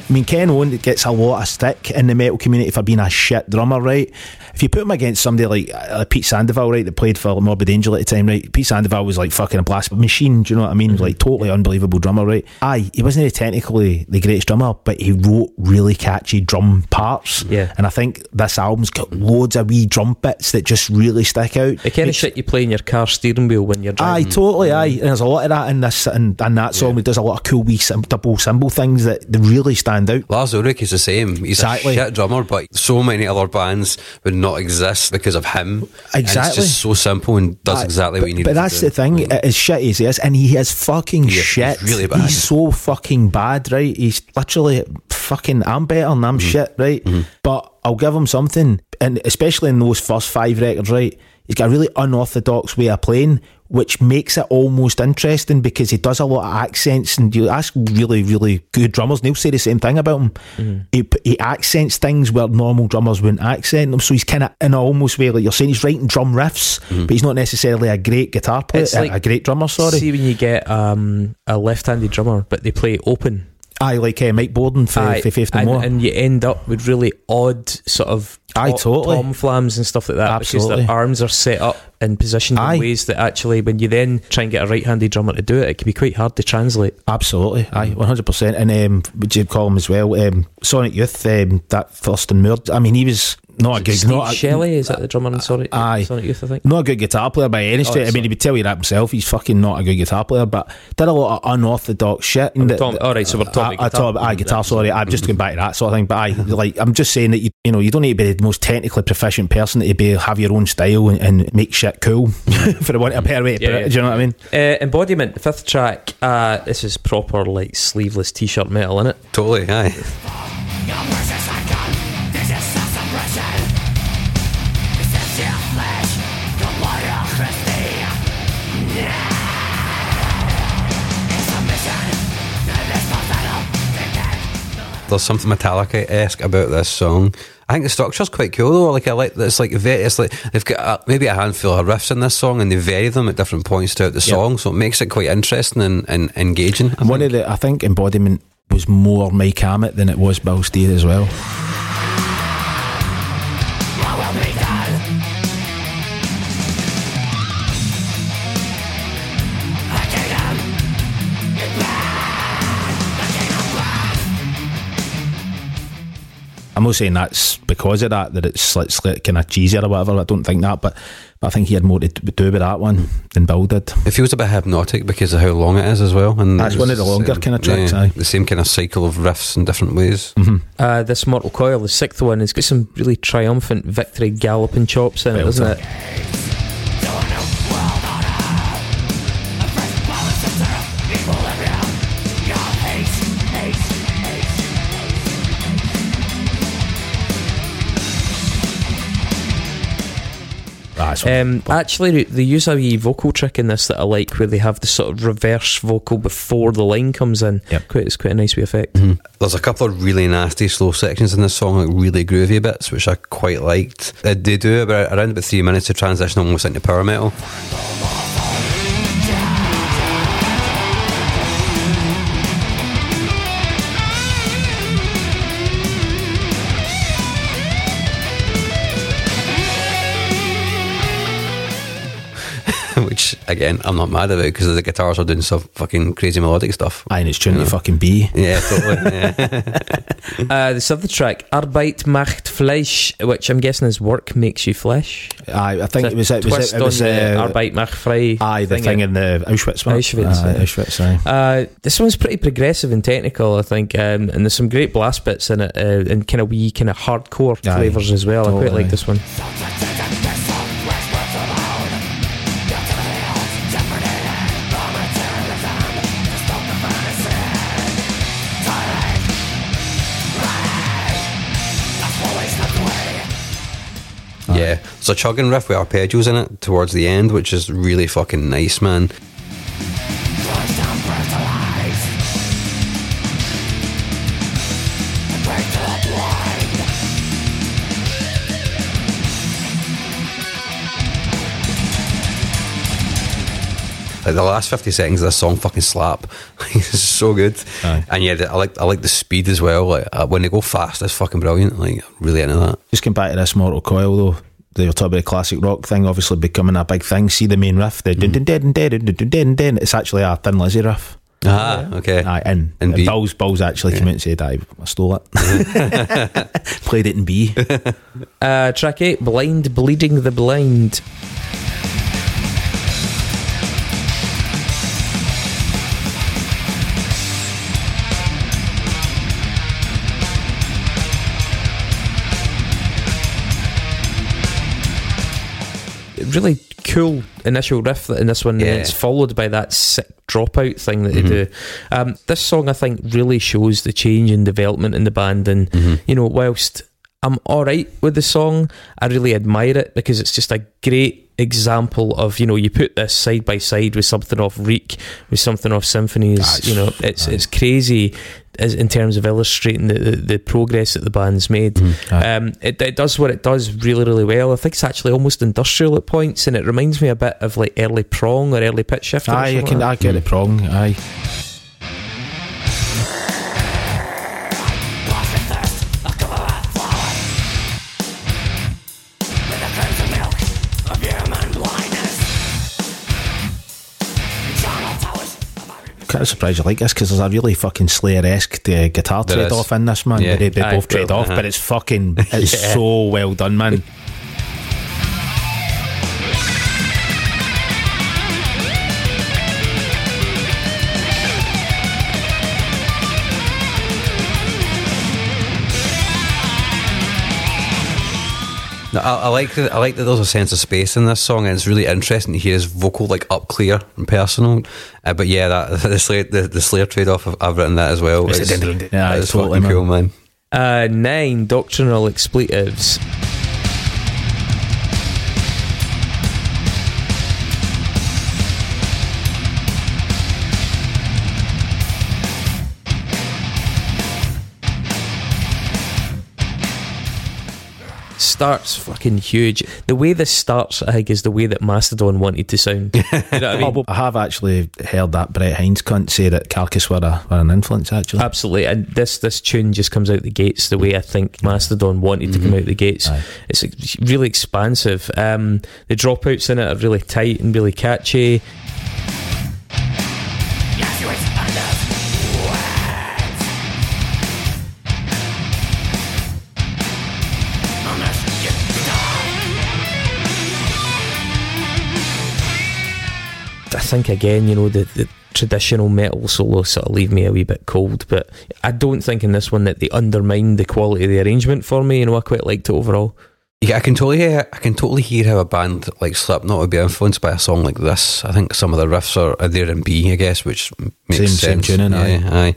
I mean, Ken Owen gets a lot of stick in the metal community for being a shit drummer, right? If you put him against somebody like uh, Pete Sandoval, right, that played for Morbid Angel at the time, right? Pete Sandoval was like fucking a blast machine, do you know what I mean? Like totally unbelievable drummer, right? Aye, he wasn't technically the greatest drummer, but he wrote really catchy drum parts. Yeah. And I think this album's got loads of wee drum bits that just really stick out. The kind of shit you play in your car steering wheel when you're driving. Aye, totally, aye. And there's a lot of that in this and, and that song. Yeah. He does a lot of cool wee sim- double cymbal things that they really stand out. Lars Ulrich is the same. He's exactly. a shit drummer, but so many other bands would not exist because of him. Exactly. And it's just so simple and does uh, exactly but, what you need. But that's to do. The thing. Mm. As shitty as he is, and he is fucking yeah, shit. He's really bad. He's so fucking bad, right? He's literally fucking. I'm better and I'm mm. shit, right? Mm-hmm. But I'll give him something, and especially in those first five records, right? He's got a really unorthodox way of playing, which makes it almost interesting because he does a lot of accents, and you ask really, really good drummers, and they'll say the same thing about him. Mm. He, he accents things where normal drummers wouldn't accent them, so he's kind of in a almost way, like you're saying, he's writing drum riffs, mm. but he's not necessarily a great guitar player, like, a great drummer, sorry. See when you get um, a left-handed drummer, but they play open. Aye, like uh, Mike Borden for, aye, for Faith No More. And you end up with really odd sort of aye, top, totally. tom flams and stuff like that. Absolutely. Because their arms are set up and positioned aye. in ways that actually, when you then try and get a right-handed drummer to do it, it can be quite hard to translate. Absolutely, aye, one hundred percent. And um, would you call him as well, um, Sonic Youth, um, that Thurston Moore, I mean, he was... Not a good Steve not a, Shelley is that the drummer in Sonic, aye, Sonic Youth, I think. Not a good guitar player by any stretch. Oh, I mean, he would tell you that himself. He's fucking not a good guitar player, but did a lot of unorthodox shit. Alright, so we're talking I, guitar. I, I, I, guitar, sorry. I'm just going back to that sort of thing. But I like. I'm just saying that you, you know, you don't need to be the most technically proficient person to be have your own style and, and make shit cool for the want of a better way to put it. Do you know what I mean? Uh, Embodiment, the fifth track. Uh, this is proper like sleeveless t-shirt metal, isn't it? Totally. Aye. There's something Metallica-esque about this song. I think the structure's quite cool though. Like I like it's like it's like they've got a, maybe a handful of riffs in this song, and they vary them at different points throughout the song, yep. so it makes it quite interesting and, and engaging. I One think. of the I think Embodiment was more Mike Hammett than it was Bill Steer as well. I'm not saying that's because of that, that it's like, like kind of cheesy or whatever. I don't think that, but, but I think he had more to do with that one than Bill did. It feels a bit hypnotic because of how long it is as well. And that's one of the longer same, kind of tracks, yeah, aye. The same kind of cycle of riffs in different ways. Mm-hmm. Uh, this Mortal Coil, the sixth one, has got some really triumphant victory galloping chops in it, doesn't it? it? Um, actually they use a wee vocal trick in this that I like, where they have the sort of reverse vocal before the line comes in. Yep. Quite, it's quite a nice wee effect. Mm-hmm. There's a couple of really nasty slow sections in this song, like really groovy bits, which I quite liked. Uh, they do about around about three minutes to transition almost into power metal. which again I'm not mad about because the guitars are doing some fucking crazy melodic stuff. Aye, and it's tuned to fucking B. Yeah, totally. Yeah. uh, this other track, Arbeit macht Fleisch, which I'm guessing is work makes you flesh. Aye, I think it was it was it was Arbeit macht Frei. Aye, the thing, thing in the Auschwitz. Mark. Auschwitz. Aye, yeah. Auschwitz. Aye. Uh, this one's pretty progressive and technical, I think, um, and there's some great blast bits in it, uh, and kind of wee kind of hardcore flavours as well. Totally. I quite like this one. Yeah, there's a chugging riff with arpeggios in it towards the end, which is really fucking nice, man. Like the last fifty seconds of this song fucking slap. It's so good. Aye. And yeah, I like I like the speed as well. Like uh, when they go fast, it's fucking brilliant. Like really into that. Just come back to this Mortal Coil though. They were talking about the classic rock thing, obviously becoming a big thing. See the main riff, the dun dun dun dun dun dun dun dun. It's actually a Thin Lizzy riff. Ah, okay. Aye, and, and, and Bill's Bill's actually yeah. came out and said, I stole it. Played it in B. uh, track eight, Blind Bleeding the Blind. Really cool initial riff in this one, yeah. And it's followed by that sick dropout thing that mm-hmm. they do. Um, this song, I think, really shows the change and development in the band. And, mm-hmm. you know, whilst I'm all right with the song, I really admire it because it's just a great example of, you know, you put this side by side with something off Reek, with something off Symphonies. That's, you know, it's nice. It's crazy as in terms of illustrating the, the, the progress that the band's made. Mm, right. um, it, it does what it does really, really well. I think it's actually almost industrial at points, and it reminds me a bit of like early prong or early pitch shifting. Aye, I can like. I get the prong. Aye. Kind of surprised you like this because there's a really fucking Slayer-esque uh, guitar there trade is. Off in this, man. Yeah. They, they both I trade feel, off, uh-huh. but it's fucking it's yeah. so well done, man. No, I, I like that. I like that there's a sense of space in this song, and it's really interesting to hear his vocal like up clear and personal. Uh, but yeah, that the Slayer, the, the Slayer trade-off, I've, I've written that as well. It's, it's, it's, it's, yeah, it's totally fucking cool, man. Uh, nine, Doctrinal Expletives. Starts fucking huge. The way this starts, I think, is the way that Mastodon wanted to sound. You know what I mean? Well, I have actually heard that Brett Hines cunt say that Carcass were, a, were an influence, actually. Absolutely, and this this tune just comes out the gates the way I think Mastodon wanted mm-hmm. to come out the gates. Aye. It's really expansive. Um, the dropouts in it are really tight and really catchy. I think again, you know, the, the traditional metal solos sort of leave me a wee bit cold, but I don't think in this one that they undermine the quality of the arrangement for me. You know, I quite liked it overall. Yeah, I can totally hear. I can totally hear how a band like Slipknot would be influenced by a song like this. I think some of the riffs are, are there in B, I guess, which makes same, sense. Same tuning, yeah, aye. aye.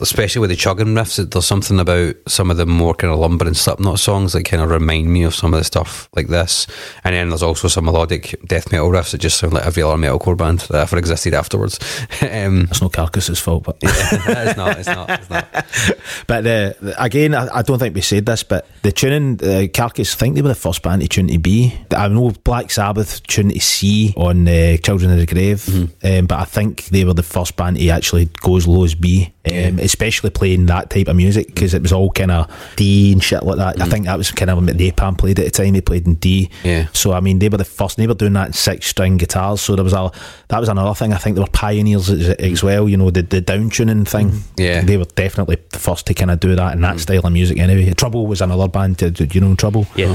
Especially with the chugging riffs, there's something about some of the more kind of lumbering Slipknot songs that kind of remind me of some of the stuff like this. And then there's also some melodic death metal riffs that just sound like every other metalcore band that ever existed afterwards. um, That's no Carcass's fault, but yeah, it's not. It's not. It's not. But uh, again, I, I don't think we said this, but the tuning, uh, Carcass. think they were the first band to tune to B. I know Black Sabbath tuned to C on uh, Children of the Grave, mm-hmm. um, but I think they were the first band to actually go as low as B, um, especially playing that type of music, because it was all kind of D and shit like that. Mm-hmm. I think that was kind of what Napalm played at the time. They played in D. Yeah. So I mean, they were the first. They were doing that in six string guitars. So there was a that was another thing. I think they were pioneers as, as well. You know, the the down tuning thing. Yeah. They were definitely the first to kind of do that in that mm-hmm. style of music. Anyway, Trouble was another band. To, to, you know, Trouble. Yeah. Uh-huh.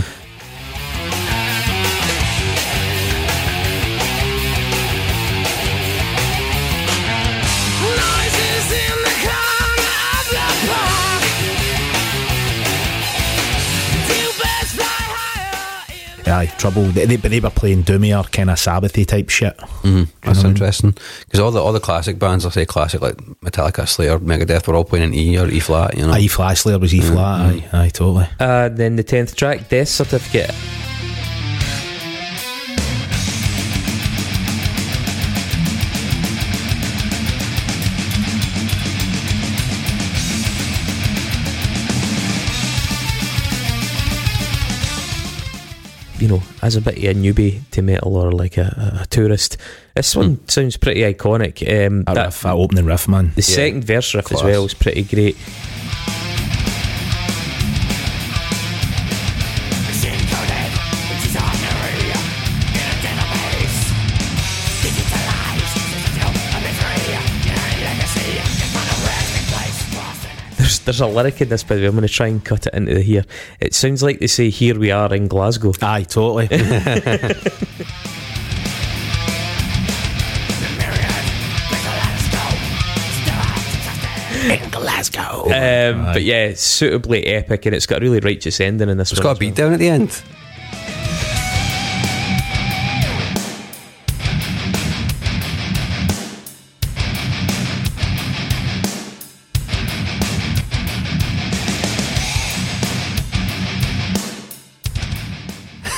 Aye, Trouble. They, they, they were playing doomier, kind of Sabbathy type shit. Mm-hmm. That's interesting. Because all the all the classic bands, I say classic, like Metallica, Slayer, Megadeth, were all playing in E or E flat. You know, aye, E flat. Slayer was E mm-hmm. flat. Aye, aye, totally. Uh, then the tenth track, Death Certificate. You know, as a bit of a newbie to metal or like a, a tourist, this one mm. sounds pretty iconic. Um, that, that, riff, that opening riff, man. The yeah. second verse riff Class. As well is pretty great. There's a lyric in this, by the way. I'm going to try and cut it into the here. It sounds like they say, "Here we are in Glasgow." Aye, totally. In Glasgow. Um, but yeah, it's suitably epic, and it's got a really righteous ending in this it's one. It's got a beatdown well. At the end.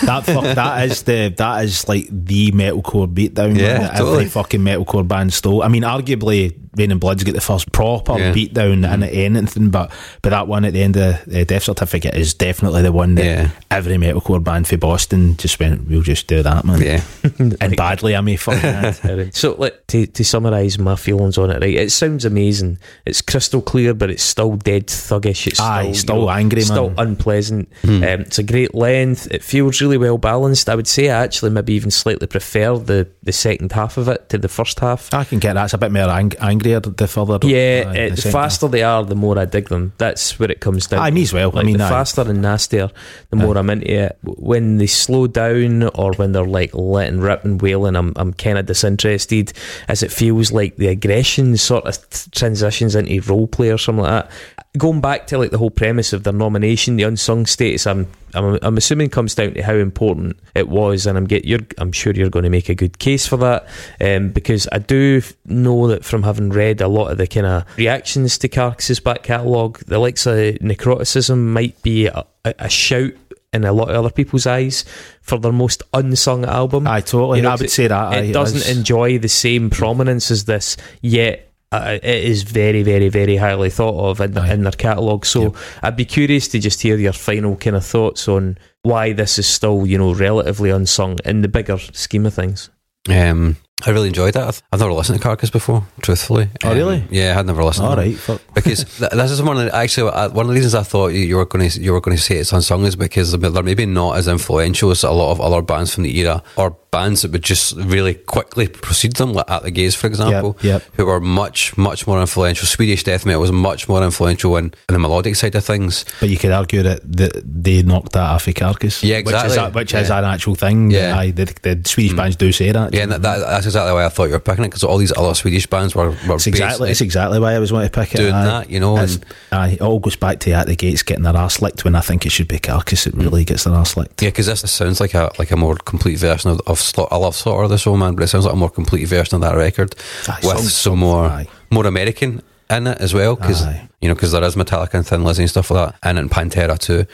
That fuck, that is the that is like the metalcore beatdown yeah, that totally. Every fucking metalcore band stole. I mean, arguably Rain and Blood's got the first proper yeah. beatdown mm-hmm. in anything, but but that one at the end of the Death Certificate is definitely the one that yeah. every metalcore band from Boston just went, "We'll just do that, man." Yeah, and like, badly, I may fucking. So, like, to to summarise my feelings on it, right? It sounds amazing. It's crystal clear, but it's still dead thuggish. It's Aye, still, still you know, angry, still man. Still unpleasant. Hmm. Um, it's a great length. It feels really well balanced. I would say I actually maybe even slightly prefer the, the second half of it to the first half. I can get that. It's a bit more ang- angrier the further yeah uh, it, the, the faster half. They are, the more I dig them. That's where it comes down. I mean as well like, I mean the I, faster and nastier the more I, I'm into it. When they slow down or when they're like letting rip and wailing, I'm I'm kind of disinterested, as it feels like the aggression sort of t- transitions into role play or something like that. Going back to like the whole premise of their nomination, the unsung status, I'm I'm, I'm assuming comes down to how important it was, and I'm get you're I'm sure you're going to make a good case for that, um, because I do know that from having read a lot of the kind of reactions to Carcass's back catalogue, the likes of Necroticism might be a, a shout in a lot of other people's eyes for their most unsung album. I totally you know, I would it, say that it I, doesn't it's... enjoy the same prominence as this, yet Uh, it is very, very, very highly thought of in, in their catalogue. So yep. I'd be curious to just hear your final kind of thoughts on why this is still, you know, relatively unsung in the bigger scheme of things. Um, I really enjoyed that. I've never listened to Carcass before, truthfully. Oh, um, really? Yeah, I had never listened. All to right, fuck. Because th- this is one of the, actually uh, one of the reasons I thought you were going to you were going to say it's unsung is because they're maybe not as influential as a lot of other bands from the era, or bands that would just really quickly precede them, like At the Gates, for example, yep, yep. who were much, much more influential. Swedish death metal was much more influential in, in the melodic side of things. But you could argue that the, they knocked that off of Carcass. Yeah, exactly. Which is, a, which yeah. is an actual thing. Yeah, I, the, the Swedish mm. bands do say that. Yeah, and that, that, that's exactly why I thought you were picking it, because all these other Swedish bands were, were it's exactly It's exactly why I was wanting to pick it. Doing I, that, you know. And I, it all goes back to At the Gates getting their arse licked when I think it should be Carcass. It really gets their arse licked. Yeah, because this, this sounds like a, like a more complete version of, of I love Slaughter of the Soul, man, but it sounds like a more complete version of that record aye, with some, some more aye. more American in it as well, because you know, because there is Metallica and Thin Lizzy and stuff like that, and in Pantera too.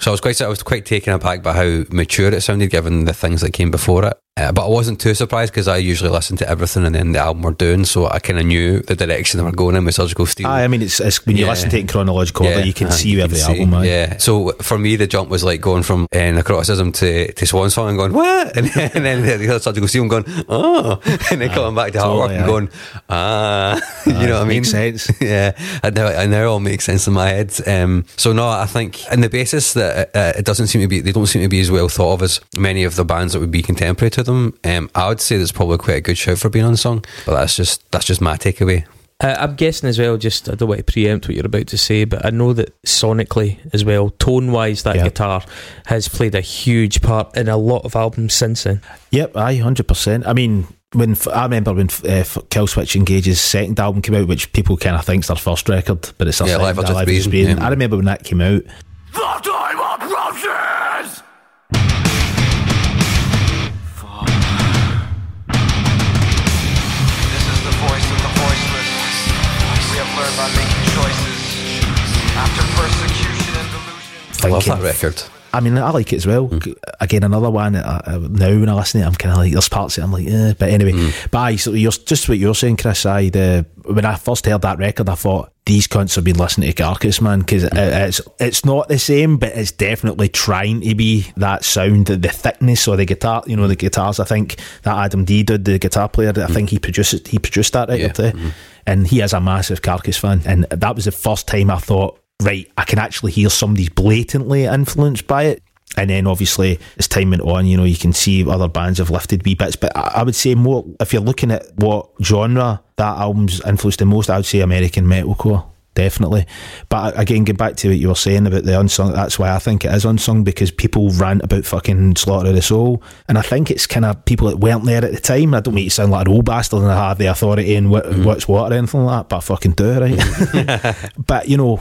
So I was quite I was quite taken aback by how mature it sounded, given the things that came before it. Uh, but I wasn't too surprised because I usually listen to everything and then the album we're doing, so I kind of knew the direction they were going in with Surgical Steel. I mean, it's, it's when you yeah. listen to it in chronological order, yeah, you can uh, see every album. See, yeah. So for me, the jump was like going from uh, Necroticism to, to Swan Song and going, what? And then, and then the other Surgical Steel and going, oh. And then uh, coming back to Heartwork totally, and going, ah. Uh, you know what I mean? Makes sense. Yeah. And now, and now it all makes sense in my head. Um, so no, I think in the basis that uh, it doesn't seem to be, they don't seem to be as well thought of as many of the bands that would be contemporary to them. Um, I would say that's probably quite a good shout for being on song, but that's just that's just my takeaway. Uh, I'm guessing as well, just I don't want to preempt what you're about to say, but I know that sonically as well, tone-wise, that yep. guitar has played a huge part in a lot of albums since then. Yep, aye, one hundred percent. I mean, when I remember when uh, Killswitch Engage's second album came out, which people kind of think's their first record, but it's their yeah, second, Live Just Being. I remember when that came out. That I want roses! By making choices after persecution and delusion. I love that record. I mean, I like it as well. Mm. Again, another one I, I, now when I listen to it, I'm kind of like, there's parts that I'm like, eh. But anyway, mm. but aye, so you're, just what you're saying, Chris, aye, the, when I first heard that record, I thought, these cunts have been listening to Carcass, man, because mm. it, it's it's not the same, but it's definitely trying to be that sound, the, the thickness or the guitar, you know, the guitars, I think, that Adam D did, the guitar player, mm. I think he produced, he produced that record yeah. there, mm. and he is a massive Carcass fan, and that was the first time I thought, right, I can actually hear somebody blatantly influenced by it. And then obviously as time went on, you know, you can see other bands have lifted wee bits, but I, I would say more, if you're looking at what genre that album's influenced the most, I would say American metalcore, definitely. But again, get back to what you were saying about the unsung, that's why I think it is unsung, because people rant about fucking Slaughter of the Soul, and I think it's kind of people that weren't there at the time. I don't mean to sound like an old bastard and I have the authority and what, mm. what's what or anything like that, but I fucking do, right? But you know,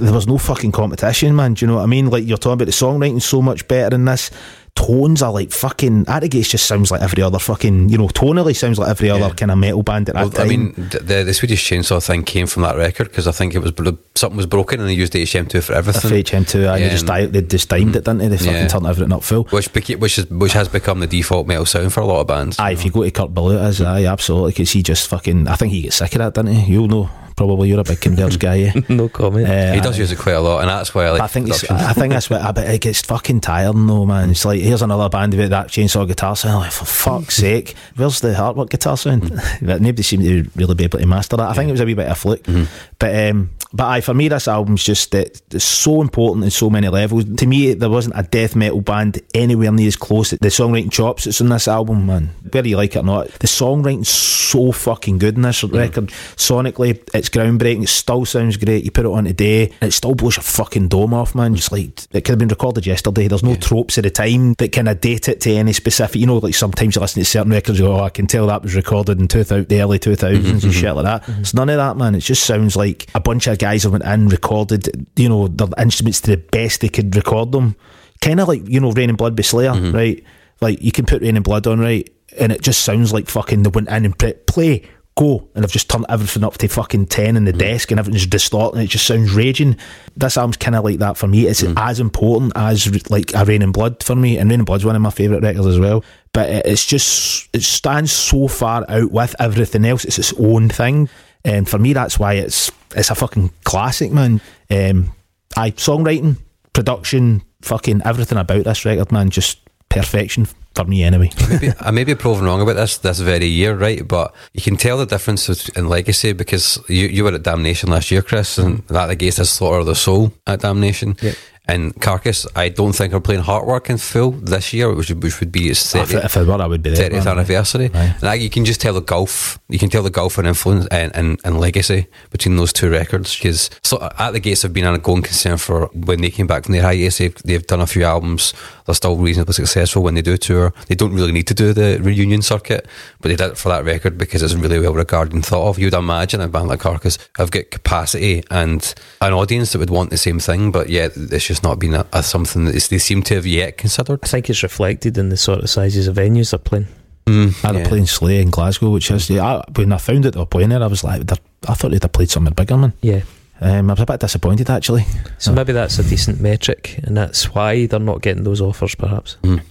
there was no fucking competition, man. Do you know what I mean? Like, you're talking about the songwriting so much better in this. Tones are like fucking, At the Gates just sounds like every other fucking, you know, tonally sounds like every yeah. other kind of metal band at that well, time. I mean, the, the Swedish Chainsaw thing came from that record, because I think it was, something was broken and they used H M two for everything. For H M two, yeah, and they just, they just timed it, didn't they? They fucking yeah. turned everything up full. Which became, which, is, which has become the default metal sound for a lot of bands. Aye, you know? If you go to Kurt Baluta's, mm-hmm. aye, absolutely, because he just fucking, I think he gets sick of that, didn't he? You'll know. Probably you're a big Converge guy, yeah. No comment. Uh, he does use it quite a lot, and that's why I like. I think I think that's what. But it gets fucking tiring, though, man. It's like, here's another band about that chainsaw guitar sound. Like, for fuck's sake, where's the Heartwork guitar sound? Nobody seemed to really be able to master that. I yeah. think it was a wee bit of a fluke, mm-hmm. but um, but aye, for me, this album's just it, it's so important in so many levels. To me, there wasn't a death metal band anywhere near as close. The songwriting chops that's on this album, man, whether you like it or not, the songwriting's so fucking good in this mm-hmm. record. Sonically, it It's groundbreaking, it still sounds great. You put it on today and it still blows your fucking dome off, man. Just like, it could have been recorded yesterday. There's no yeah. tropes at the time that kind of date it to any specific, you know, like sometimes you listen to certain records, you go, oh, I can tell that was recorded in two thousand, the early two thousands mm-hmm, and mm-hmm. shit like that. Mm-hmm. It's none of that, man. It just sounds like a bunch of guys have went in, recorded, you know, their instruments to the best they could record them. Kind of like, you know, Rain and Blood by Slayer, mm-hmm. right? Like, you can put Rain and Blood on, right? And it just sounds like fucking they went in and pre- play. Go and I've just turned everything up to fucking ten in the mm. desk, and everything's distorting. It just sounds raging. This album's kind of like that for me. It's mm. as important as like a Rain and Blood for me, and Rain and Blood's one of my favourite records as well. But it's just, it stands so far out with everything else. It's its own thing, and for me, that's why it's it's a fucking classic, man. Um, I songwriting, production, fucking everything about this record, man, just perfection. For me, anyway. Maybe, I may be proven wrong about this this very year, right? But you can tell the difference in legacy, because you, you were at Damnation last year, Chris, and that the Gates is Slaughter of the Soul at Damnation. Yep. And Carcass, I don't think are playing Heartwork in full this year, which, which would be its thirtieth, if it were, I would be there, thirtieth anniversary. Right. And I, you can just tell the gulf. You can tell the gulf in influence and, and, and legacy between those two records, because so At the Gates have been an ongoing concern for when they came back from their hiatus. They've, they've done a few albums. They're still reasonably successful when they do tour. They don't really need to do the reunion circuit, but they did it for that record because it's really well regarded and thought of. You'd imagine a band like Carcass have got capacity and an audience that would want the same thing, but yeah, it's just not been a, a something that they seem to have yet considered. I think it's reflected in the sort of sizes of venues they're playing. Mm, and yeah. They're playing Slayer in Glasgow, which is yeah, I, when I found out they were playing there, I was like, I thought they'd have played something bigger, man. Yeah. Um, I was a bit disappointed, actually. So maybe that's a decent metric, and that's why they're not getting those offers, perhaps. Mm.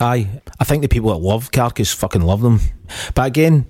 Aye, I think the people that love Carcass fucking love them. But again,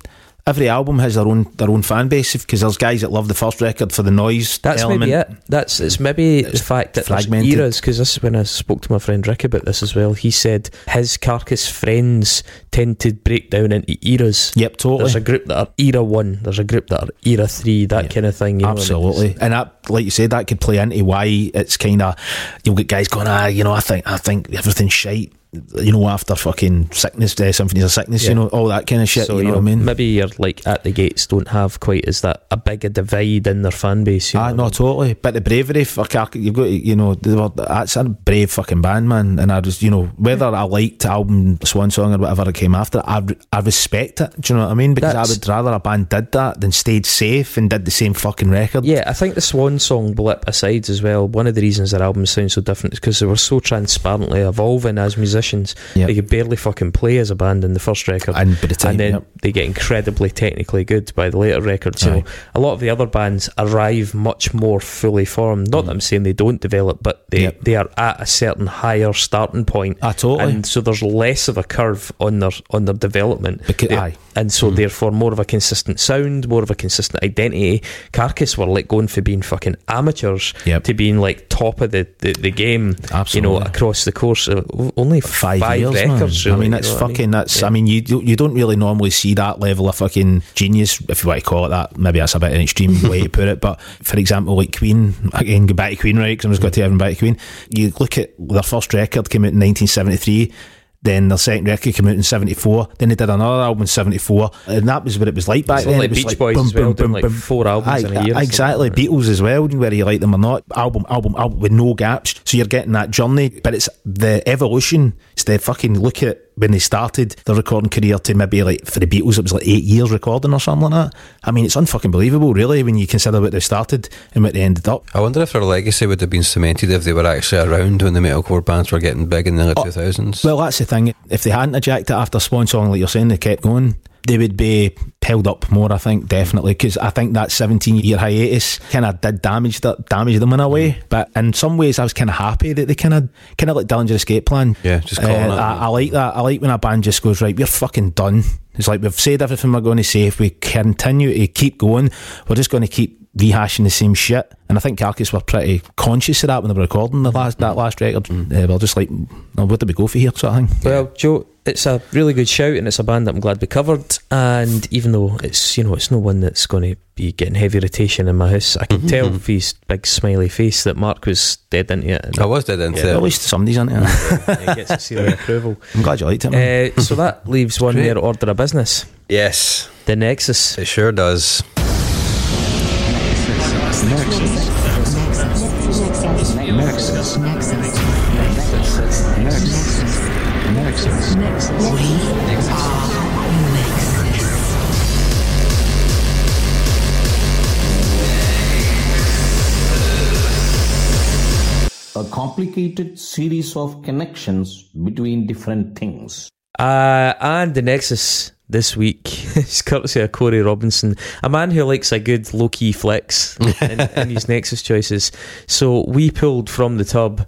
every album has their own their own fan base, because there's guys that love the first record for the noise that's element. Maybe it that's it's maybe it's the fact that fragmented. There's eras, because this is when I spoke to my friend Rick about this as well. He said his Carcass friends tend to break down into eras. Yep, totally. There's a group that are era one, there's a group that are era three, that yep. kind of thing, you know. Absolutely. And that, like you said, that could play into why it's kind of, you'll get guys going, ah, you know, I think I think everything's shite, you know, after fucking sickness, uh, symphonies of sickness, yeah. you know, all that kind of shit. So, you know, know what I mean? Maybe you're like At the Gates don't have quite as that a big a divide in their fan base. You ah, know no, totally. But the bravery for Carcass, you've got, you know, they were, that's a brave fucking band, man. And I just, you know, whether I liked album Swan Song or whatever it came after, I, I respect it. Do you know what I mean? Because that's, I would rather a band did that than stayed safe and did the same fucking record. Yeah, I think the Swan Song blip aside as well, one of the reasons their albums sound so different is because they were so transparently evolving as musicians. Yep. They could barely fucking play as a band in the first record, and, by the time, and then yep. they get incredibly technically good by the later records. You know, a lot of the other bands arrive much more fully formed. Not mm. that I'm saying they don't develop, but they, yep. they are at a certain higher starting point. Ah, totally. And so there's less of a curve on their on their development. Because, they, aye. And so mm. therefore more of a consistent sound, more of a consistent identity. Carcass were like going from being fucking amateurs yep. to being like top of the, the, the game. Absolutely. You know, across the course of only Five, five years, records, man. Really, I mean, that's fucking. I mean? That's. Yeah. I mean, you you don't really normally see that level of fucking genius, if you want to call it that. Maybe that's a bit an extreme way to put it. But for example, like Queen, again, go back to Queen, right? Because I'm just going to have them back to Queen. You look at their first record came out in nineteen seventy-three. Then their second record came out in seventy-four. Then they did another album in seventy-four, and that was what it was like back then. Like it was Beach like Boys boom, as well, boom, boom, like boom. Four albums aye, in a year. Exactly, Beatles as well, whether you like them or not. Album, album, album with no gaps. So you're getting that journey, but it's the evolution. It's the fucking look at when they started their recording career to maybe like for the Beatles it was like eight years recording or something like that. I mean, it's unfucking believable, really, when you consider what they started and what they ended up. I wonder if their legacy would have been cemented if they were actually around when the metalcore bands were getting big in the early oh, two thousands. Well, that's the thing. If they hadn't jacked it after Swan Song, like you're saying, they kept going, they would be held up more, I think, definitely, because I think that seventeen year hiatus kind of did damage that damage them in a way. Mm. But in some ways I was kind of happy that they kind of kind of like Dillinger Escape Plan. Yeah, just calling uh, it. I, I like that. I like when a band just goes, right, we're fucking done. It's like we've said everything we're going to say. If we continue to keep going, we're just going to keep rehashing the same shit. And I think Carcass were pretty conscious of that when they were recording the last, that last record. Mm. Uh, they were just like, oh, where do we go for here, sort of thing. Well, Joe, it's a really good shout, and it's a band that I'm glad we covered. And even though it's, you know, it's no one that's going to be getting heavy rotation in my house, I can mm-hmm. tell from his big smiley face that Mark was dead into it. I was dead into yeah, it. At least somebody's into it. He gets to see the approval. I'm glad you liked it, man. Uh, so that leaves one there, order of business. Yes. The Nexus. It sure does. A complicated series of connections between different things. Uh, and the Nexus this week is courtesy of Corey Robinson, a man who likes a good low-key flex in, in his Nexus choices. So we pulled from the tub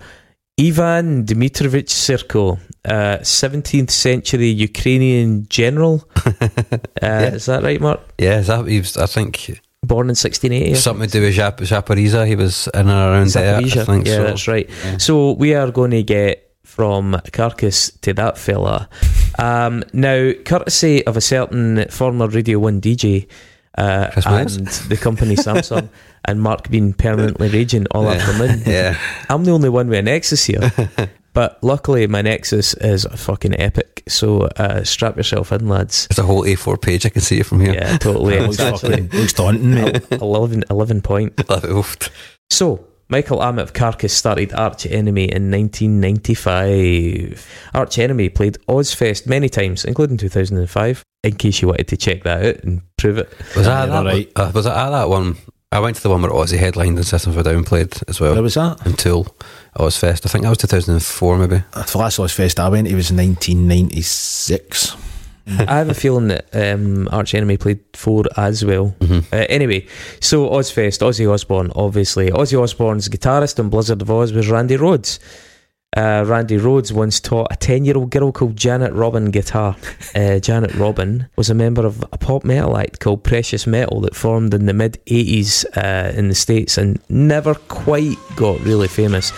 Ivan Dmitrievich Sirko, uh, seventeenth century Ukrainian general. Uh, yeah. Is that right, Mark? Yeah, is that, he was, I think... Born in sixteen eighty. Something to do with Zap- Zaporizhian. He was in and around there, I think. Yeah, so. That's right. Yeah. So we are going to get from Carcass to that fella. Um, now, courtesy of a certain former Radio one D J uh, and the company Samsung, and Mark being permanently raging all yeah. afternoon. Yeah. I'm the only one with a Nexus here. But luckily, my Nexus is fucking epic, so uh, strap yourself in, lads. It's a whole A four page, I can see it from here. Yeah, totally. It looks fucking, looks daunting, mate. eleven, eleven point. So, Michael Amett of Carcass started Arch Enemy in nineteen ninety-five. Arch Enemy played Ozfest many times, including two thousand five, in case you wanted to check that out and prove it. Was that, that, right? uh, was that at that one? I went to the one where Ozzy headlined and System of a Down played as well. Where was that? In Tool. Ozfest. I think that was two thousand four, maybe. The last Ozfest I went, it was nineteen ninety-six. I have a feeling that um, Arch Enemy played four as well. Mm-hmm. Uh, anyway, so Ozfest, Ozzy Osbourne, obviously. Ozzy Osbourne's guitarist on Blizzard of Oz was Randy Rhoads. Uh, Randy Rhoads once taught a ten-year-old girl called Janet Robin guitar. Uh, Janet Robin was a member of a pop metal act called Precious Metal that formed in the mid-eighties uh, in the States and never quite got really famous.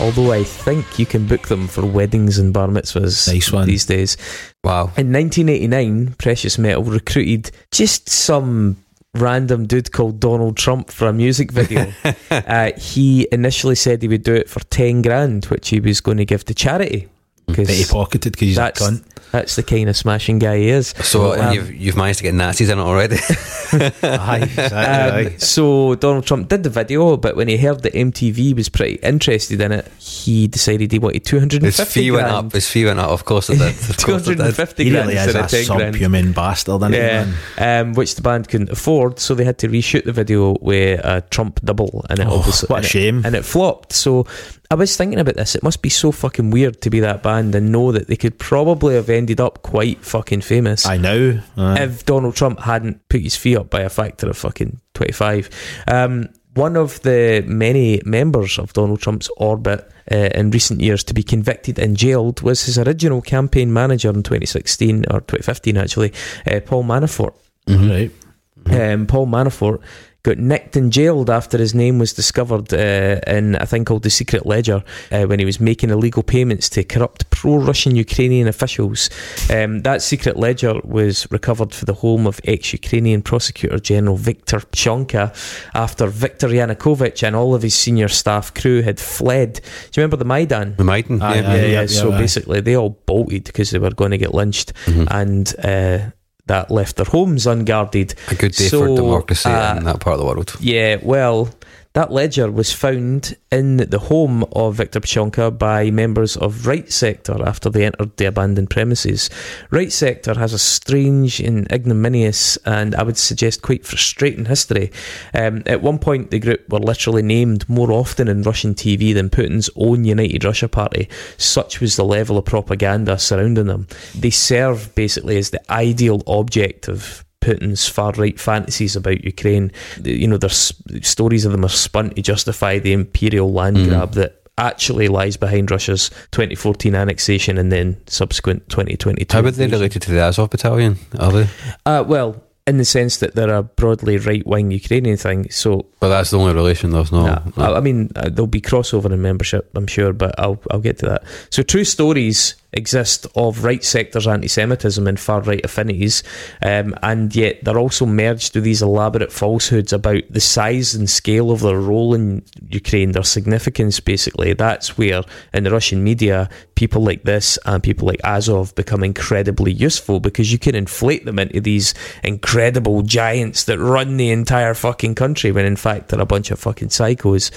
Although I think you can book them for weddings and bar mitzvahs nice one. These days. Wow. In nineteen eighty-nine, Precious Metal recruited just some random dude called Donald Trump for a music video. uh, he initially said he would do it for ten grand, which he was going to give to charity. Because he pocketed because he's a cunt. That's the kind of smashing guy he is. So um, you've, you've managed to get Nazis in it already. Aye, exactly. Um, so Donald Trump did the video, but when he heard that M T V was pretty interested in it, he decided he wanted two hundred fifty grand. His fee grand. went up. His fee went up. Of course it did. Of two hundred fifty course it did. Grand. He really is a subhuman bastard, isn't yeah. he? Um, which the band couldn't afford, so they had to reshoot the video with a Trump double, and it oh, obviously what a and shame, it, and it flopped. So I was thinking about this. It must be so fucking weird to be that band and know that they could probably have ended up quite fucking famous. I know. Uh. If Donald Trump hadn't put his fee up by a factor of fucking twenty-five. Um, one of the many members of Donald Trump's orbit uh, in recent years to be convicted and jailed was his original campaign manager in twenty sixteen, or twenty fifteen actually, uh, Paul Manafort. Mm-hmm. Right. Mm-hmm. Um, Paul Manafort got nicked and jailed after his name was discovered uh, in a thing called the Secret Ledger uh, when he was making illegal payments to corrupt pro-Russian Ukrainian officials. Um, that Secret Ledger was recovered for the home of ex-Ukrainian Prosecutor General Viktor Pshonka after Viktor Yanukovych and all of his senior staff crew had fled. Do you remember the Maidan? The Maidan, ah, yeah, yeah, yeah, yeah, yeah, yeah. So yeah, basically they all bolted because they were going to get lynched, mm-hmm. and... Uh, that left their homes unguarded. A good day so, for democracy uh, in that part of the world. Yeah, well, that ledger was found in the home of Viktor Pshonka by members of Right Sector after they entered the abandoned premises. Right Sector has a strange and ignominious, and I would suggest quite frustrating history. Um, at one point, the group were literally named more often in Russian T V than Putin's own United Russia Party. Such was the level of propaganda surrounding them. They serve basically as the ideal object of Putin's far-right fantasies about Ukraine. You know, there's stories of them are spun to justify the imperial land mm. grab that actually lies behind Russia's twenty fourteen annexation and then subsequent twenty twenty-two. How are they related to the Azov Battalion? Are they? Uh, well, in the sense that they're a broadly right-wing Ukrainian thing, so... But that's the only relation, there's no... Nah, no. I mean, there'll be crossover in membership, I'm sure, but I'll I'll get to that. So true stories exist of Right Sector's anti-Semitism and far-right affinities, um, and yet they're also merged with these elaborate falsehoods about the size and scale of their role in Ukraine, their significance, basically. That's where, in the Russian media, people like this and people like Azov become incredibly useful, because you can inflate them into these incredible Incredible giants that run the entire fucking country when in fact they're a bunch of fucking psychos.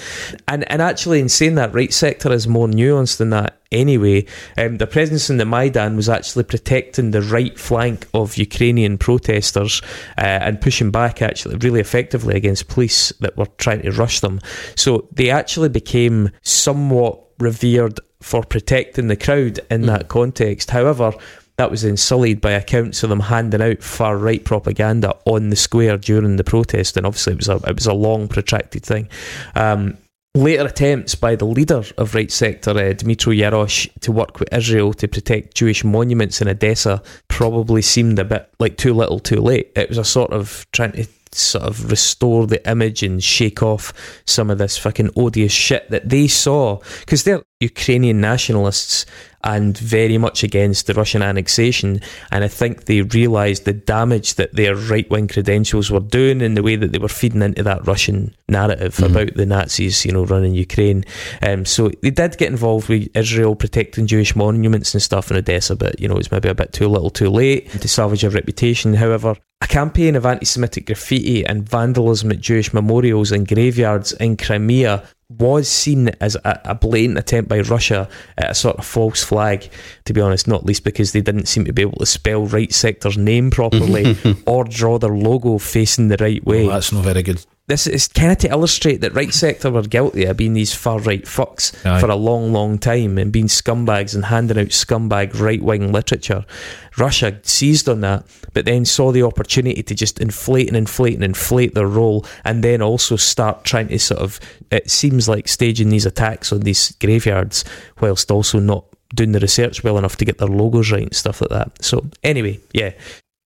And and actually, in saying that, Right Sector is more nuanced than that anyway. Um, the presence in the Maidan was actually protecting the right flank of Ukrainian protesters uh, and pushing back actually really effectively against police that were trying to rush them. So they actually became somewhat revered for protecting the crowd in mm. that context. However, that was then sullied by accounts of them handing out far-right propaganda on the square during the protest, and obviously it was a, it was a long, protracted thing. Um, later attempts by the leader of Right Sector, uh, Dmytro Yarosh, to work with Israel to protect Jewish monuments in Odessa probably seemed a bit like too little too late. It was a sort of trying to sort of restore the image and shake off some of this fucking odious shit that they saw, because they're Ukrainian nationalists and very much against the Russian annexation, and I think they realised the damage that their right-wing credentials were doing in the way that they were feeding into that Russian narrative mm-hmm. about the Nazis, you know, running Ukraine. Um, so they did get involved with Israel protecting Jewish monuments and stuff in Odessa, but, you know, it was maybe a bit too little too late to salvage a reputation. However, a campaign of anti-Semitic graffiti and vandalism at Jewish memorials and graveyards in Crimea was seen as a, a blatant attempt by Russia at a sort of false flag, to be honest, not least because they didn't seem to be able to spell Right Sector's name properly or draw their logo facing the right way. Well, that's not very good this is kind of to illustrate that Right Sector were guilty of being these far right fucks Aye. for a long, long time and being scumbags and handing out scumbag right-wing literature. Russia seized on that, but then saw the opportunity to just inflate and inflate and inflate their role, and then also start trying to sort of, it seems like, staging these attacks on these graveyards whilst also not doing the research well enough to get their logos right and stuff like that. So anyway, yeah.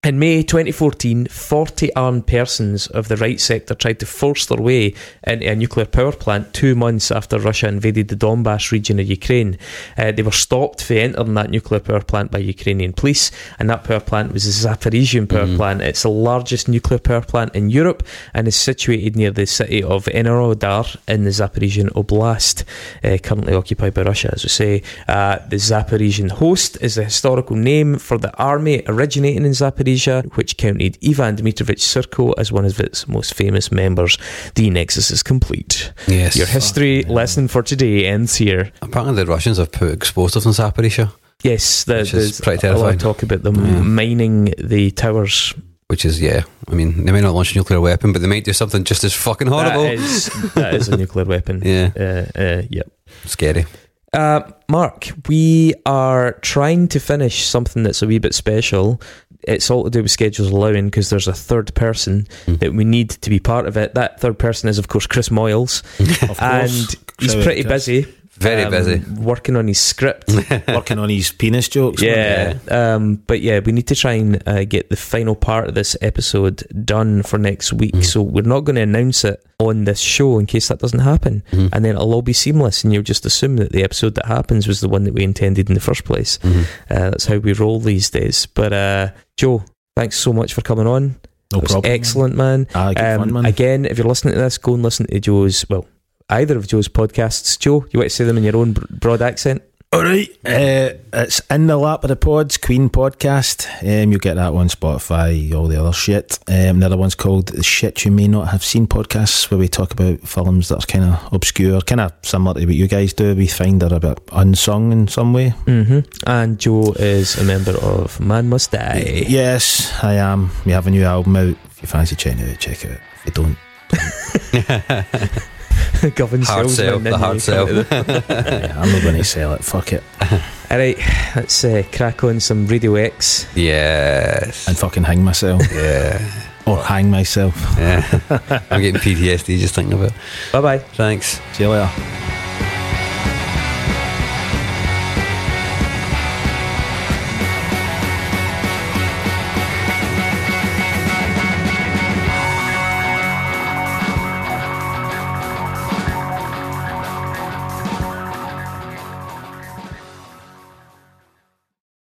In May twenty fourteen, forty armed persons of the Right Sector tried to force their way into a nuclear power plant two months after Russia invaded the Donbass region of Ukraine. Uh, they were stopped for entering that nuclear power plant by Ukrainian police, and that power plant was the Zaporizhian power mm-hmm. plant. It's the largest nuclear power plant in Europe and is situated near the city of Enerodar in the Zaporizhian Oblast, uh, currently occupied by Russia, as we say. Uh, the Zaporizhian host is the historical name for the army originating in Zaporizhia, which counted Ivan Dmitrovich Surko as one of its most famous members. The nexus is complete. Yes. Your history lesson for today ends here. Apparently the Russians have put explosives in Zaporizhia. Yes, the, which is pretty terrifying. A lot of talk about them yeah. mining the towers. Which is, yeah, I mean, they may not launch a nuclear weapon, but they might do something just as fucking horrible. That is, that is a nuclear weapon. Yeah. Uh, uh, yep. Scary. Uh, Mark, we are trying to finish something that's a wee bit special. It's all to do with schedules allowing, because there's a third person mm. that we need to be part of it. That third person is, of course, Chris Moyles. Of course. And he's so pretty busy. Very um, busy. Working on his script. Working on his penis jokes. Yeah. yeah. Um, but yeah, we need to try and uh, get the final part of this episode done for next week. Mm. So we're not going to announce it on this show in case that doesn't happen. Mm. And then it'll all be seamless and you'll just assume that the episode that happens was the one that we intended in the first place. Mm. Uh, that's how we roll these days. But uh, Joe, thanks so much for coming on. No that problem. Excellent, man. Ah, good um, fun, man. Again, if you're listening to this, go and listen to Joe's, well, either of Joe's podcasts. Joe, you want to say them in your own broad accent? All right. Uh, it's In the Lap of the Pods, Queen podcast. Um, you'll get that one, Spotify, all the other shit. Um, the other one's called The Shit You May Not Have Seen podcasts, where we talk about films that's kind of obscure, kind of similar to what you guys do. We find they're a bit unsung in some way. Mm-hmm. And Joe is a member of Man Must Die. Yes, I am. We have a new album out. If you fancy checking it out, check it out. If you don't, don't. Governs hard sell, the hard sell. Yeah, I'm not going to sell it, fuck it. Alright, let's uh, crack on some Radio X. Yes. And fucking hang myself. Yeah. Or hang myself. Yeah. I'm getting P T S D just thinking about it. Bye bye. Thanks. See you later.